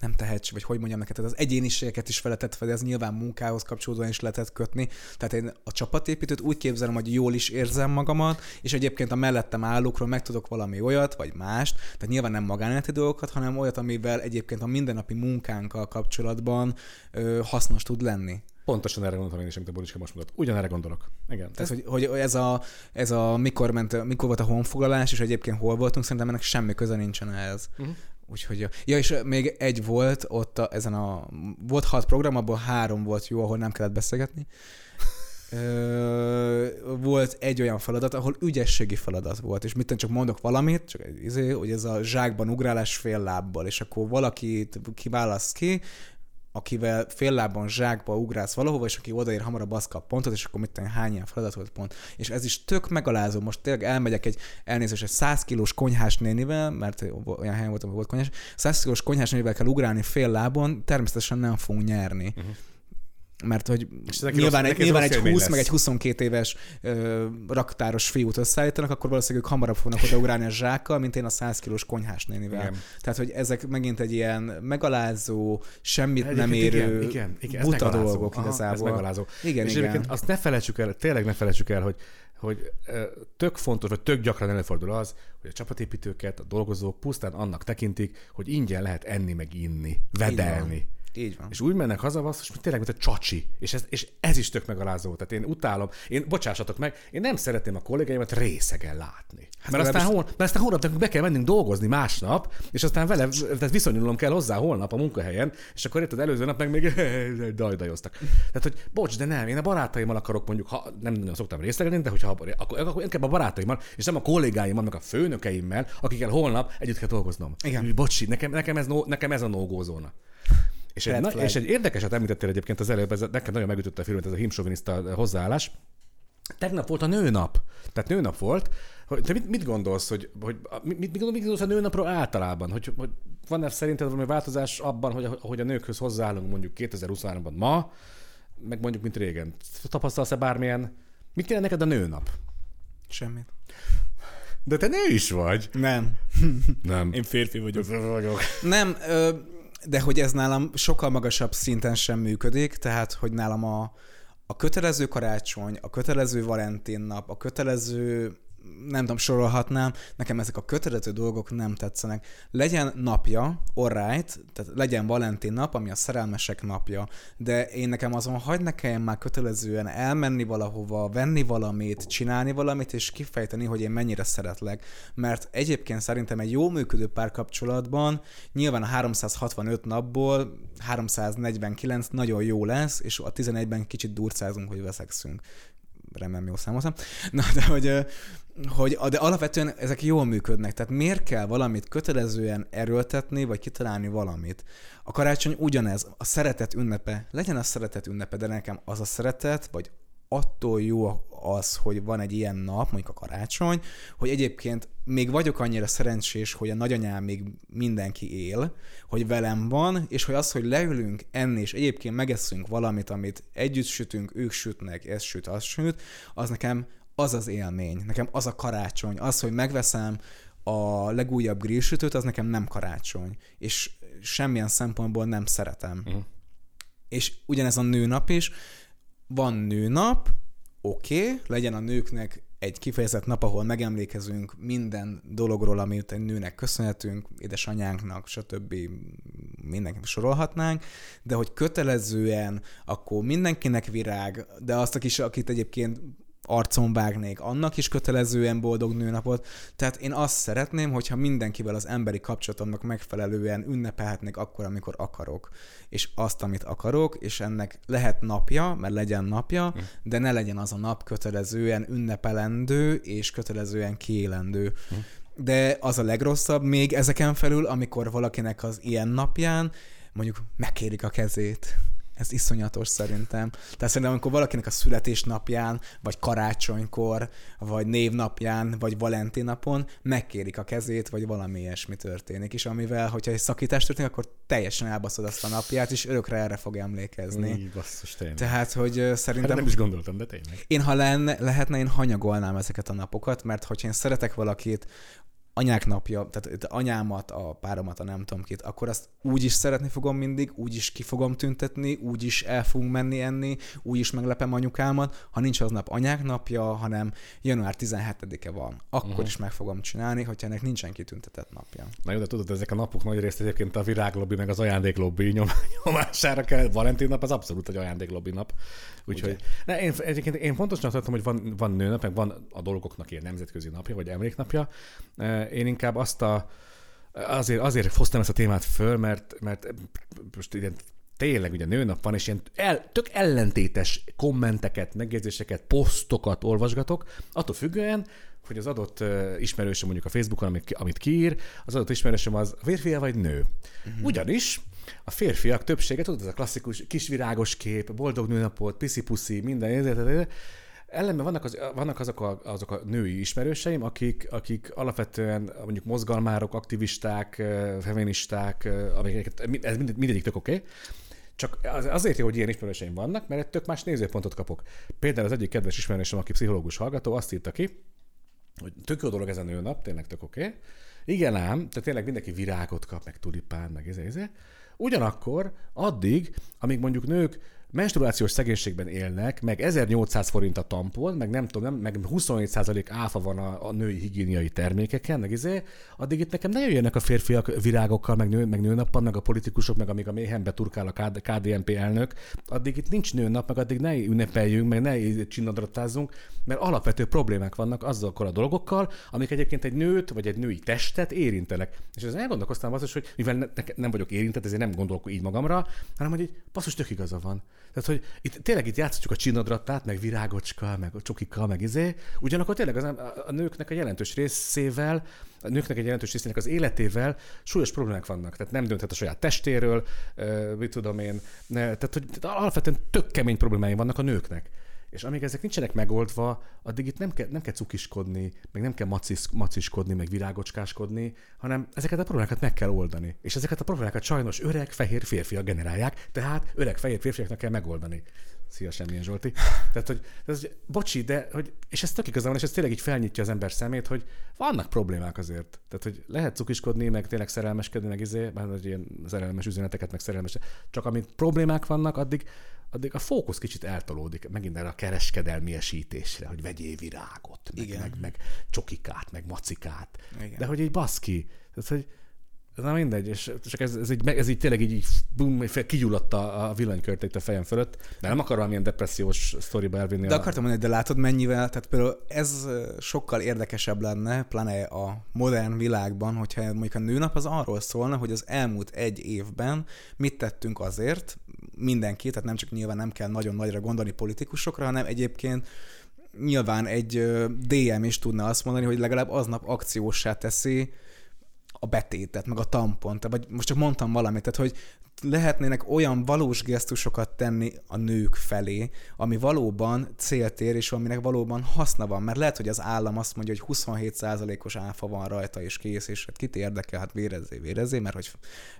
nem tehetség, vagy hogy mondjam neked, az egyéniségeket is feletett fel, ez nyilván munkához kapcsolódóan is lehetett kötni. Tehát én a csapatépítőt úgy képzelem, hogy jól is érzem magamat, és egyébként a mellettem állókról megtudok valami olyat, vagy mást, tehát nyilván nem magánéleti dolgokat, hanem olyat, amivel egyébként a mindennapi munkánkkal kapcsolatban hasznos tud lenni. Pontosan erre gondoltam én is, amit a Boricska most mondott. Ugyanerre gondolok. Igen. Tehát, hogy ez a mikor volt a honfoglalás, és egyébként hol voltunk, szerintem ennek semmi köze nincsen ehhez. Úgyhogy, ja, és még egy volt ott, volt 6 program, abból 3 volt jó, ahol nem kellett beszélgetni. Volt egy olyan feladat, ahol ügyességi feladat volt, és mitten csak mondok valamit, csak hogy ez a zsákban ugrálás fél lábbal, és akkor valakit kiválaszt ki, akivel fél lábon zsákba ugrálsz valahova, és aki odaér hamarabb, az kap pontot, és akkor mit tenni, hány ilyen feladat volt pont. És ez is tök megalázó. Most tényleg elmegyek egy 100 kilós konyhás nénivel, mert olyan helyen voltam, hogy volt konyhás, 100 kilós konyhás nénivel kell ugrálni fél lábon, természetesen nem fogunk nyerni. Uh-huh. Mert hogy nyilván egy 20 lesz. Meg egy 22 éves raktáros fiút összeállítanak, akkor valószínűleg ők hamarabb fognak odaugrálni a zsákkal, mint én a 100 kilós konyhás nénivel. Igen. Tehát, hogy ezek megint egy ilyen megalázó, semmit egyébként nem érő, igen, buta dolgok igazából. Ez megalázó. Igen, és igen. Azt ne felejtsük el, tényleg ne felejtsük el, hogy tök fontos, vagy tök gyakran előfordul az, hogy a csapatépítőket, a dolgozók pusztán annak tekintik, hogy ingyen lehet enni, meg inni, vedelni. Így van. És úgy mennek haza, és tényleg, mint a csacsi. És ez is tök megalázó. Tehát én utálom, bocsássatok meg, én nem szeretném a kollégáimat részegen látni. Hát mert aztán holnap nekünk be kell mennünk dolgozni másnap, és aztán vele, tehát viszonyulnom kell hozzá holnap a munkahelyen, és akkor itt az előző nap meg még dajdajoztak. Tehát, hogy bocs, de nem, én a barátaimmal akarok mondjuk, ha nem nagyon szoktam részlegelni, de hogyha akkor inkább a barátaimmal, és nem a kollégáimmal, meg a főnökeimmel, akikkel holnap együtt kell dolgoznom. Igen. Bocsi, nekem ez a no-go zóna. És egy érdekeset említettél egyébként az előbb, nekem nagyon megütötte a filmet, ez a himsoviniszta hozzáállás. Tegnap volt a nőnap. Tehát nőnap volt. Te mit gondolsz, hogy mit gondolsz a nőnapról általában? Hogy van-e szerinted valami változás abban, hogy a nőkhöz hozzáállunk mondjuk 2023-ban ma, meg mondjuk mint régen? Tapasztalsz-e bármilyen? Mit kéne neked a nőnap? Semmit. De te nő is vagy. Nem. Én férfi vagyok. Nem, de hogy ez nálam sokkal magasabb szinten sem működik, tehát hogy nálam a kötelező karácsony, a kötelező Valentin nap, a kötelező, nem tudom, sorolhatnám, nekem ezek a kötelező dolgok nem tetszenek. Legyen napja, alright, tehát legyen Valentin nap, ami a szerelmesek napja, de én nekem azon hagyd ne kelljen már kötelezően elmenni valahova, venni valamit, csinálni valamit, és kifejteni, hogy én mennyire szeretlek. Mert egyébként szerintem egy jó működő párkapcsolatban nyilván a 365 napból 349 nagyon jó lesz, és a 11-ben kicsit durcázunk, hogy veszekszünk. Remélem, jól számoltam. Na, de de alapvetően ezek jól működnek, tehát miért kell valamit kötelezően erőltetni, vagy kitalálni valamit? A karácsony ugyanez, a szeretet ünnepe, legyen a szeretet ünnepe, de nekem az a szeretet, vagy attól jó az, hogy van egy ilyen nap, mondjuk a karácsony, hogy egyébként még vagyok annyira szerencsés, hogy a nagyanyám még mindenki él, hogy velem van, és hogy az, hogy leülünk enni, és egyébként megeszünk valamit, amit együtt sütünk, ők sütnek, ez süt, az süt, az nekem az az élmény, nekem az a karácsony, az, hogy megveszem a legújabb grillsütőt, az nekem nem karácsony, és semmilyen szempontból nem szeretem. Mm. És ugyanez a nőnap is, van nőnap, oké, legyen a nőknek egy kifejezett nap, ahol megemlékezünk minden dologról, amit egy nőnek köszönhetünk, édesanyánknak, stb. Mindenkinek sorolhatnánk, de hogy kötelezően, akkor mindenkinek virág, de azt a kis, akit egyébként arcon vágnék, annak is kötelezően boldog nőnapot. Tehát én azt szeretném, hogyha mindenkivel az emberi kapcsolatomnak megfelelően ünnepelhetnék akkor, amikor akarok. És azt, amit akarok, és ennek lehet napja, mert legyen napja, de ne legyen az a nap kötelezően ünnepelendő és kötelezően kiélendő. De az a legrosszabb még ezeken felül, amikor valakinek az ilyen napján mondjuk megkérik a kezét. Ez iszonyatos szerintem. Tehát szerintem, amikor valakinek a születésnapján, vagy karácsonykor, vagy névnapján, vagy valentinapon megkérik a kezét, vagy valami ilyesmi történik. És amivel, hogyha egy szakítás történik, akkor teljesen elbaszod azt a napját, és örökre erre fog emlékezni. Basszus, tényleg. Tehát, hogy szerintem... Hát nem is gondoltam, de tényleg. Én, ha lehetne, én hanyagolnám ezeket a napokat, mert hogyha én szeretek valakit, anyák napja, tehát anyámat, a páromat, a nem tudom kit, akkor azt úgy is szeretni fogom mindig, úgy is ki fogom tüntetni, úgy is el fogunk menni enni, úgy is meglepem anyukámat, ha nincs aznap anyák napja, hanem január 17-e van. Akkor is meg fogom csinálni, hogyha ennek nincsen kitüntetett napja. Na jó, de tudod, ezek a napok nagy részt egyébként a viráglobby meg az ajándéklobby nyomására kell. Valentin nap az abszolút egy ajándéklobby nap. Úgyhogy én fontosnak tartom, hogy van nőnap, meg van a dolgoknak ilyen nemzetközi napja, vagy emléknapja. Én inkább azért hoztam ezt a témát föl, mert most ilyen tényleg ugye nőnap van, és ilyen tök ellentétes kommenteket, megjegyzéseket, posztokat olvasgatok, attól függően, hogy az adott ismerősöm mondjuk a Facebookon, amit kiír, az adott ismerősöm az férfi vagy nő. Ugyanis A férfiak többsége, tudod, ez a klasszikus kisvirágos kép, boldog nőnapot, piszi-puszi, minden, ellenben vannak azok a női ismerőseim, akik alapvetően mondjuk mozgalmárok, aktivisták, feministák, ez mindegyik tök oké. Csak azért jó, hogy ilyen ismerőseim vannak, mert tök más nézőpontot kapok. Például az egyik kedves ismerősöm, aki pszichológus hallgató, azt írta ki, hogy tök jó dolog ez a nőnap, tényleg tök oké. Igen ám, tehát tényleg mindenki virágot kap, meg tulipán, meg izé. Ugyanakkor addig, amíg mondjuk nők menstruációs szegénységben élnek, meg 1800 forint a tampon, meg nem tudom, meg 27% áfa van a női higiéniai termékeken, meg izé, addig itt nekem ne jöjjenek a férfiak virágokkal, meg nőnappal, meg a politikusok, meg amíg a méhembe turkál a KDNP elnök, addig itt nincs nőnap, meg addig ne ünnepeljünk, meg ne csinnadratázzunk, mert alapvető problémák vannak azokkal a dolgokkal, amik egyébként egy nőt, vagy egy női testet érintenek. És ez elgondolkoztam az is, hogy mivel nem vagyok érintett, ezért nem gondolok így magamra, hanem hogy basszus, tök igaza van. Tehát, hogy tényleg itt játszhatjuk a csinnadrattát, meg virágocska, meg csokika, meg izé. Ugyanakkor tényleg a nőknek a jelentős részével, a nőknek egy jelentős részének az életével súlyos problémák vannak. Tehát nem dönthet a saját testéről, mit tudom én. Tehát, hogy alapvetően tök kemény problémái vannak a nőknek. És amíg ezek nincsenek megoldva, addig itt nem kell cukiskodni, meg nem kell maciskodni, meg virágocskáskodni, hanem ezeket a problémákat meg kell oldani. És ezeket a problémákat sajnos öreg, fehér férfiak generálják, tehát öreg, fehér férfiaknak kell megoldani. Szia, semmilyen Zsolti. Tehát, hogy bocsi, de hogy, és ez tök igazán van, és ez tényleg így felnyitja az ember szemét, hogy vannak problémák azért. Tehát, hogy lehet cukiskodni, meg tényleg szerelmeskedni, meg mert ilyen szerelmes üzeneteket, meg szerelmes. Csak amíg problémák vannak, addig a fókusz kicsit eltolódik megint erre a kereskedelmiesítésre, hogy vegyél virágot, meg csokikát, meg macikát. Igen. De hogy így baszki. Tehát, hogy na mindegy, és csak ez így tényleg így bum, kigyulladt a villanykört itt a fejem fölött, de nem akarom ilyen depressziós sztoriba elvinni. De akartam mondani, de látod mennyivel, tehát például ez sokkal érdekesebb lenne, pláne a modern világban, hogyha mondjuk a nőnap az arról szólna, hogy az elmúlt egy évben mit tettünk azért, mindenki, tehát nem csak nyilván nem kell nagyon nagyra gondolni politikusokra, hanem egyébként nyilván egy DM is tudna azt mondani, hogy legalább aznap akcióssá teszi a betétet, meg a tampont, vagy most csak mondtam valamit, tehát hogy lehetnének olyan valós gesztusokat tenni a nők felé, ami valóban célt ér, és aminek valóban haszna van, mert lehet, hogy az állam azt mondja, hogy 27%-os áfa van rajta, és kész, és hát kit érdekel, hát vérezzé, mert hogy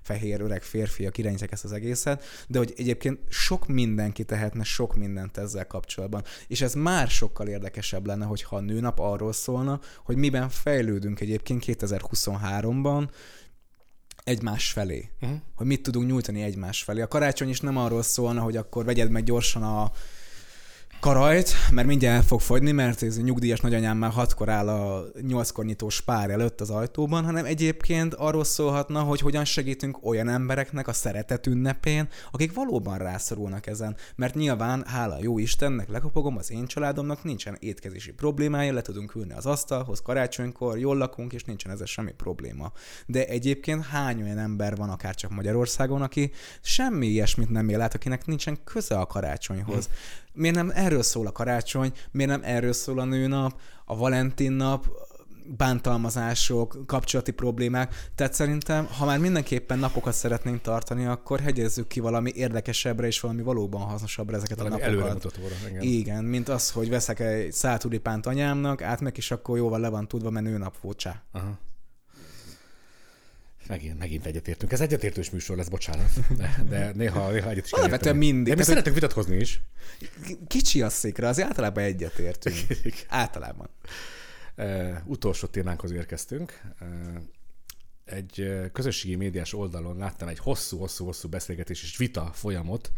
fehér, öreg férfiak irányítják ezt az egészet, de hogy egyébként sok mindenki tehetne sok mindent ezzel kapcsolatban. És ez már sokkal érdekesebb lenne, hogyha a nőnap arról szólna, hogy miben fejlődünk egyébként 2023-ban, egymás felé. Uh-huh. Hogy mit tudunk nyújtani egymás felé. A karácsony is nem arról szólna, hogy akkor vegyed meg gyorsan a karajt, mert mindjárt el fog fogyni, mert ez a nyugdíjas nagyanyám már 6-kor áll a 8-kor nyitó Spár előtt az ajtóban, hanem egyébként arról szólhatna, hogy hogyan segítünk olyan embereknek a szeretet ünnepén, akik valóban rászorulnak ezen. Mert nyilván, hála jó Istennek, lekopogom, az én családomnak nincsen étkezési problémája, le tudunk ülni az asztalhoz karácsonykor, jól lakunk, és nincsen ezzel semmi probléma. De egyébként hány olyan ember van akár csak Magyarországon, aki semmi ilyesmit nem él át, akinek nincsen köze a karácsonyhoz. Miért nem erről szól a karácsony, miért nem erről szól a nőnap, a Valentin nap, bántalmazások, kapcsolati problémák. Tehát szerintem, ha már mindenképpen napokat szeretnénk tartani, akkor hegyezzük ki valami érdekesebbre és valami valóban hasznosabbra ezeket valami a napokat. Előremutatóra. Igen, mint az, hogy veszek egy szál tulipánt anyámnak, át meg is akkor jóval le van tudva, mert nőnap volt csá. Aha. Megint egyetértünk. Ez egyetértős műsor lesz, bocsánat. De néha egyet is kell érteni. Mindig. De mi szeretünk vitatkozni is. Kicsi a székre, azért általában egyetértünk. Általában. Utolsó témánkhoz érkeztünk. Egy közösségi médiás oldalon láttam egy hosszú beszélgetés és vita folyamot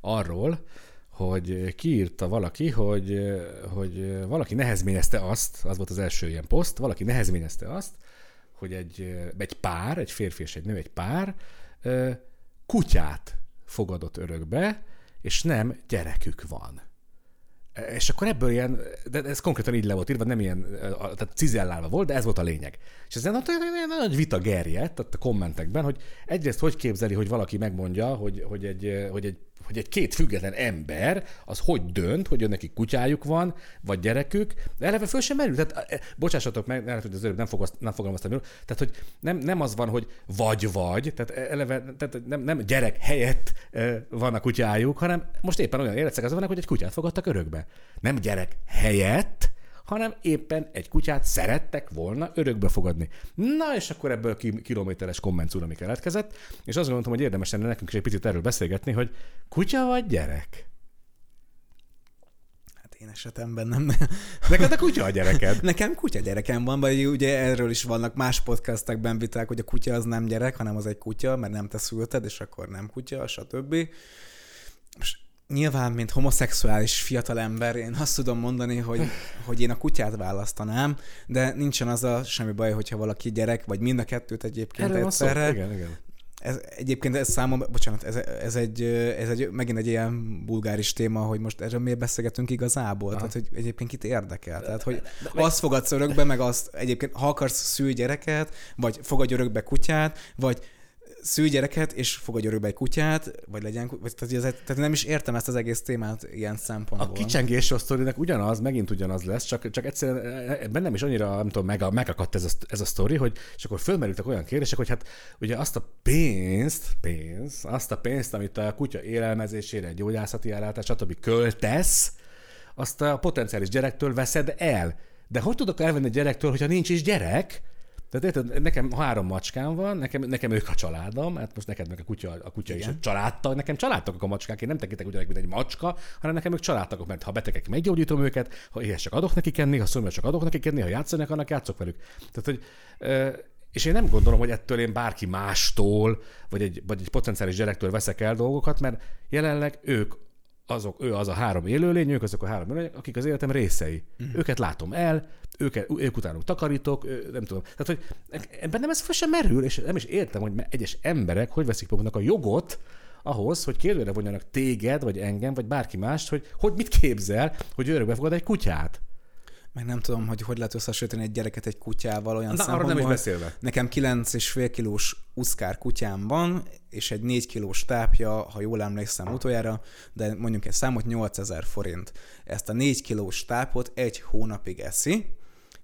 arról, hogy kiírta valaki, hogy valaki nehezményezte azt, az volt az első ilyen poszt, valaki nehezményezte azt, hogy egy pár, egy férfi és egy nő, egy pár kutyát fogadott örökbe, és nem gyerekük van. És akkor ebből ilyen, de ez konkrétan így le volt írva, nem ilyen, tehát cizellálva volt, de ez volt a lényeg. És ez nagy vita gerjedt a kommentekben, hogy egyrészt hogy képzeli, hogy valaki megmondja, hogy egy hogy egy két független ember az hogy dönt, hogy neki kutyájuk van, vagy gyerekük, de eleve föl sem merül. Tehát, bocsássatok meg, lehet, hogy az előbb nem fogalmaztam jól. Tehát, hogy nem az van, hogy vagy, tehát eleve tehát nem gyerek helyett van a kutyájuk, hanem most éppen olyan életszak az vannak, hogy egy kutyát fogadtak örökbe. Nem gyerek helyett, hanem éppen egy kutyát szerettek volna örökbe fogadni. Na, és akkor ebből kilométeres kommentszúrami keletkezett, és azt gondoltam, hogy érdemes lenne nekünk is egy picit erről beszélgetni, hogy kutya vagy gyerek? Hát én esetemben nem. Neked a kutya a gyereked? Nekem kutya gyerekem van, vagy ugye erről is vannak más podcastekben viták, hogy a kutya az nem gyerek, hanem az egy kutya, mert nem te szülted, és akkor nem kutya, stb. És nyilván, mint homoszexuális fiatalember, én azt tudom mondani, hogy én a kutyát választanám, de nincsen az a semmi baj, hogyha valaki gyerek, vagy mind a kettőt egyébként egyszerre. Igen. Ez számomra, bocsánat, ez egy megint egy ilyen bulgáris téma, hogy most erről miért beszélgetünk igazából, tehát hogy egyébként kit érdekel. Tehát, hogy azt fogadsz örökbe, meg azt egyébként, ha akarsz szülj gyereket, vagy fogadj örökbe kutyát, vagy szülj gyereket, és fogadj örökbe egy kutyát, vagy legyen tehát nem is értem ezt az egész témát ilyen szempontból. A kicsengésről sztorinak ugyanaz lesz, csak egyszerűen bennem is annyira, nem tudom, megakadt ez a sztori, hogy és akkor fölmerültek olyan kérdések, hogy hát ugye azt a pénzt, amit a kutya élelmezésére, gyógyászati ellátás, stb. Költesz, azt a potenciális gyerektől veszed el. De hogy tudok elvenni a gyerektől, hogyha nincs is gyerek? Tehát érted, nekem 3 macskám van, nekem ők a családom, hát most neked meg a kutya is a családtag, nekem családtagok a macskák, én nem tekintek ugyanek, mint egy macska, hanem nekem ők családtagok, mert ha betegek, meggyógyítom őket, ha éhes csak adok nekik enni, ha szomjas csak adok nekik enni, ha játszanak, annak játszok velük. Tehát, hogy, és én nem gondolom, hogy ettől én bárki mástól, vagy egy potenciális gyerektől veszek el dolgokat, mert jelenleg ő az a 3 élőlény, ők azok a 3 élőlények, akik az életem részei. Uh-huh. Őket látom el, ők utánuk takarítok, nem tudom. Tehát, hogy bennem ez fel sem merül, és nem is értem, hogy egyes emberek hogy veszik maguknak a jogot ahhoz, hogy kérdőre vonjanak téged, vagy engem, vagy bárki mást, hogy mit képzel, hogy örökbe fogad egy kutyát. Meg nem tudom, hogy lehet összehasonlítani egy gyereket egy kutyával olyan szempontból. Arra nem is beszélve. Nekem 9,5 kilós uszkár kutyám van, és egy 4 kilós tápja, ha jól emlékszem utoljára, de mondjuk egy számot, 8 000 forint. Ezt a 4 kilós tápot 1 hónapig eszi,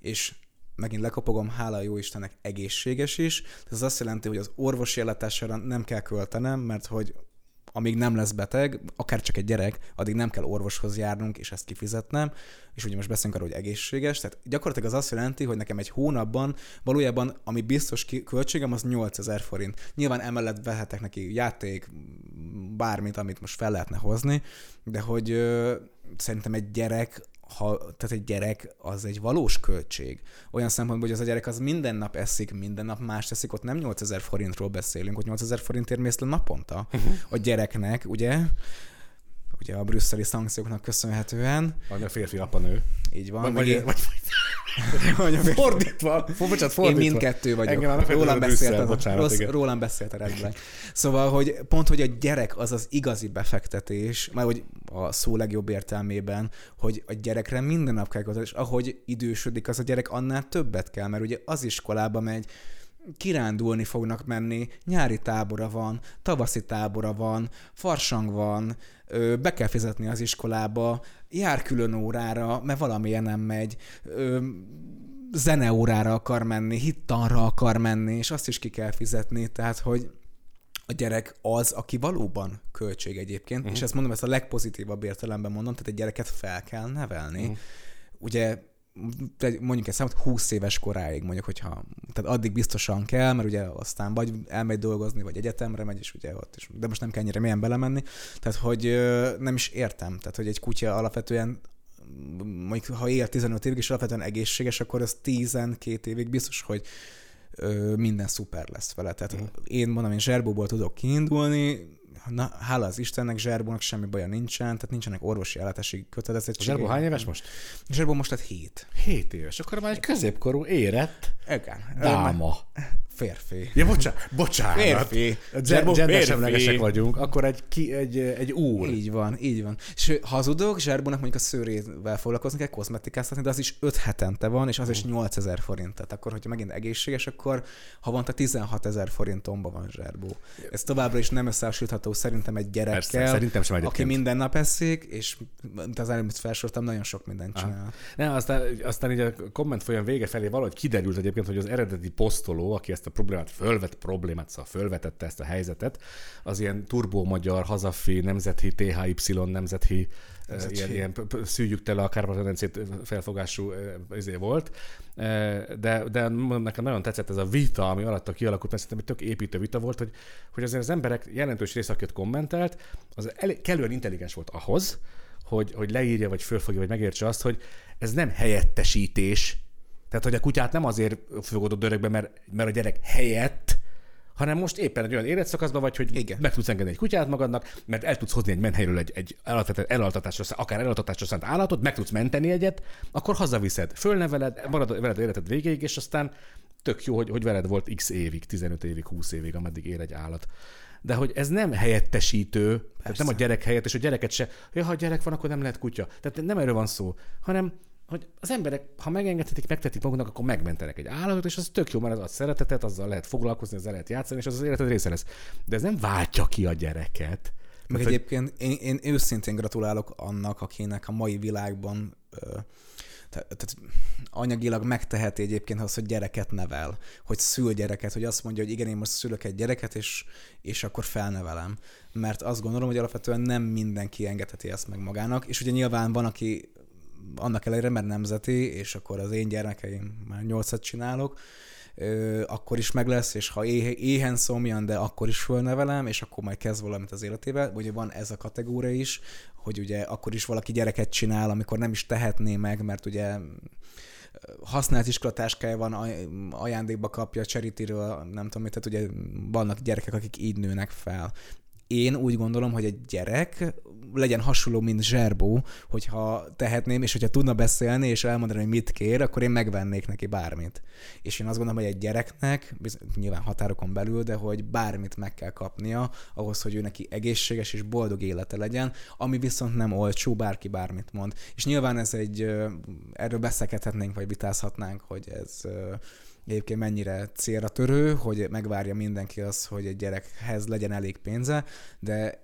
és megint lekapogom, hála a jó Istennek egészséges is. Ez azt jelenti, hogy az orvosi ellátására nem kell költenem, mert hogy amíg nem lesz beteg, akár csak egy gyerek, addig nem kell orvoshoz járnunk, és ezt kifizetnem, és ugye most beszélünk arról, hogy egészséges, tehát gyakorlatilag az azt jelenti, hogy nekem egy hónapban valójában, ami biztos költségem, az 8 000 forint. Nyilván emellett vehetek neki játék, bármit, amit most fel lehetne hozni, de hogy szerintem egy gyerek, tehát egy gyerek az egy valós költség. Olyan szempontból, hogy az a gyerek az minden nap eszik, minden nap mást eszik, ott nem 8 000 forintról beszélünk, hogy 8 000 forintért mész le naponta. A gyereknek, ugye a brüsszeli szankcióknak köszönhetően. Vagy a férfi apa nő. Így van. Vagy fordítva. Bocsánat, én mindkettő vagyok. Rólam beszélt a Red Black. Szóval, hogy pont, hogy a gyerek az az igazi befektetés, már hogy a szó legjobb értelmében, hogy a gyerekre minden nap kell gondolni, és ahogy idősödik az a gyerek, annál többet kell, mert ugye az iskolába megy, kirándulni fognak menni, nyári tábora van, tavaszi tábora van, farsang van, be kell fizetni az iskolába, jár külön órára, mert valamilyen nem megy, zeneórára akar menni, hittanra akar menni, és azt is ki kell fizetni, tehát hogy a gyerek az, aki valóban költség egyébként, és ezt mondom, ezt a legpozitívabb értelemben mondom, tehát egy gyereket fel kell nevelni. Ugye mondjuk egy számot 20 éves koráig, mondjuk, hogyha, tehát addig biztosan kell, mert ugye aztán vagy elmegy dolgozni, vagy egyetemre megy, és ugye ott is, de most nem kell ennyire mélyen belemenni, tehát hogy nem is értem, tehát hogy egy kutya alapvetően, mondjuk ha él 15 évig, és alapvetően egészséges, akkor az 12 évig biztos, hogy minden szuper lesz vele. Tehát én mondom, én Zserbóból tudok kiindulni, na, hála az Istennek, Zserbónak semmi baja nincsen, tehát nincsenek orvosi ellátási kötelezettség. Zserbó hány éves most? Zserbó most lett 7. 7 éves, akkor már egy középkorú érett dáma. Férfi. Ja, bocsánat. Férfi. Gendersemlegesek vagyunk, akkor egy úr. Így van. És hazudok, Zserbónak mondjuk a szőrével foglalkozni kell, kozmetikáztatni, de az is 5 hetente van, és az is 8 000 forint. Tehát akkor, hogyha megint egészséges, akkor havonta 16 000 forintomba van Zserbó. Ez továbbra is nem összehasonlítható szerintem egy gyerekkel, persze, aki minden nap eszik, és az előbb felsoroltam, nagyon sok mindent csinál. Ne, aztán így a komment folyam vége felé valahogy kiderült egyébként, hogy az eredeti posztoló, aki ezt a fölvetette ezt a helyzetet, az ilyen turbómagyar, hazafi, nemzeti, THY, nemzeti, ilyen szűjjük tele a Kárpát-medencét felfogású volt. De nekem nagyon tetszett ez a vita, ami alatta kialakult, mert szerintem egy tök építő vita volt, hogy azért az emberek jelentős része, aki ott kommentelt, az kellően intelligens volt ahhoz, hogy leírja, vagy fölfogja, vagy megértse azt, hogy ez nem helyettesítés. Tehát, hogy a kutyát nem azért fogod örökbe, mert a gyerek helyett, hanem most éppen egy olyan életszakaszban vagy, hogy igen, meg tudsz engedni egy kutyát magadnak, mert el tudsz hozni egy menhelyről egy elaltatásra szánt állatot, meg tudsz menteni egyet, akkor hazaviszed, fölneveled, marad veled életed végéig, és aztán tök jó, hogy veled volt x évig, 15 évig, 20 évig, ameddig él egy állat. De hogy ez nem helyettesítő, tehát nem a gyerek helyett, és a gyereket se, ha gyerek van, akkor nem lehet kutya. Tehát nem erről van szó, hanem hogy az emberek, ha megengedhetik, megtetik magunknak, akkor megmentenek egy állatot, és az tök jó, mert az ad szeretetet, azzal lehet foglalkozni, azzal lehet játszani, és az életed része lesz. De ez nem váltja ki a gyereket. Meg egyébként én őszintén gratulálok annak, akinek a mai világban tehát anyagilag megteheti egyébként az, hogy gyereket nevel, hogy szül gyereket, hogy azt mondja, hogy igen, én most szülök egy gyereket, és akkor felnevelem. Mert azt gondolom, hogy alapvetően nem mindenki engedheti ezt meg magának, és ugye nyilván van, aki annak ellenére, mert nemzeti, és akkor az én gyermekeim már 8-at csinálok, akkor is meg lesz, és ha éhen szomjan, de akkor is fölnevelem, és akkor majd kezd valamit az életébe. Ugye van ez a kategória is, hogy ugye akkor is valaki gyereket csinál, amikor nem is tehetné meg, mert ugye használt iskolatáskája van, ajándékba kapja, charity-ről, nem tudom, tehát ugye vannak gyerekek, akik így nőnek fel. Én úgy gondolom, hogy egy gyerek legyen hasonló, mint Zserbó, hogyha tehetném, és hogyha tudna beszélni, és elmondani, hogy mit kér, akkor én megvennék neki bármit. És én azt gondolom, hogy egy gyereknek, nyilván határokon belül, de hogy bármit meg kell kapnia ahhoz, hogy ő neki egészséges és boldog élete legyen, ami viszont nem olcsó, bárki bármit mond. És nyilván ez erről beszélgethetnénk, vagy vitázhatnánk, hogy ez egyébként mennyire célra törő, hogy megvárja mindenki azt, hogy egy gyerekhez legyen elég pénze, de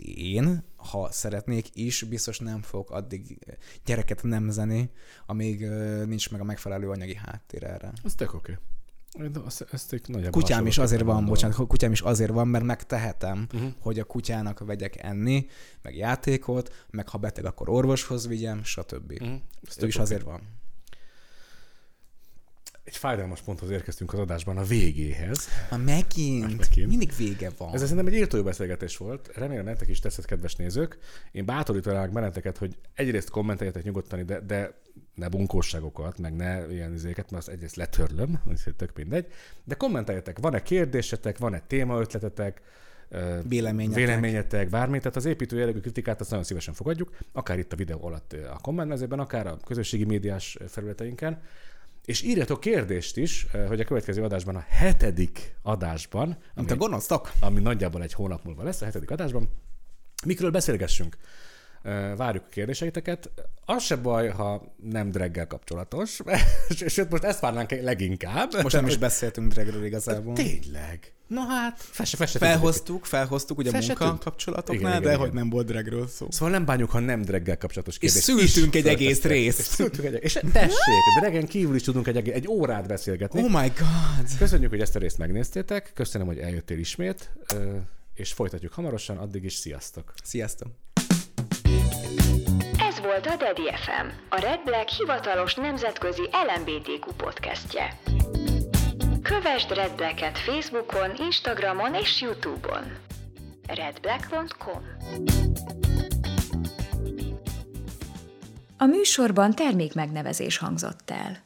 én, ha szeretnék is, biztos nem fogok addig gyereket nemzeni, amíg nincs meg a megfelelő anyagi háttér erre. Ez tök oké. Kutyám is azért van, kutyám is azért van, mert megtehetem, hogy a kutyának vegyek enni, meg játékot, meg ha beteg, akkor orvoshoz vigyem, stb. Ez is azért van. Egy fájdalmas ponthoz érkeztünk az adásban, a végéhez. Megint. Mindig vége van. Ez szerintem egy írtó jó beszélgetés volt. Remélem nektek is tetszett, kedves nézők. Én bátorítanálok benneteket, hogy egyrészt kommenteljetek nyugodtan, de ne bunkóságokat, meg ne ilyen izéket, mert azt egyrészt letörlöm, úgyhogy tök mindegy. De kommenteljetek, van-e kérdésetek, van-e témaötletetek, véleményetek, bármit, tehát az építő jellegű kritikát azt nagyon szívesen fogadjuk, akár itt a videó alatt a kommentmezőben, akár a közösségi médiás felületeinken. És írjatok kérdést is, hogy a következő adásban, a 7. adásban, ami nagyjából egy hónap múlva lesz, a 7. adásban, mikről beszélgessünk. Várjuk a kérdéseiteket. Az se baj, ha nem draggel kapcsolatos, sőt, most ezt várnánk leginkább. Most nem is beszéltünk dragről igazából. Tényleg. Na hát, felhoztuk ugye a munka kapcsolatoknál, igen. Hogy nem volt dragről szó. Szóval nem bánjuk, ha nem draggel kapcsolatos kérdés. És szültünk egy egész részt. És tessék, dragen kívül is tudunk egy órát beszélgetni. Oh my god! Köszönjük, hogy ezt a részt megnéztétek, köszönöm, hogy eljöttél ismét, és folytatjuk hamarosan, addig is sziasztok! Sziasztok! Ez volt a Daddy FM, a Red Black hivatalos nemzetközi LMBTQ podcastje. Kövesd Red Blacket Facebookon, Instagramon és YouTube-on. redblack.com. A műsorban termékmegnevezés hangzott el.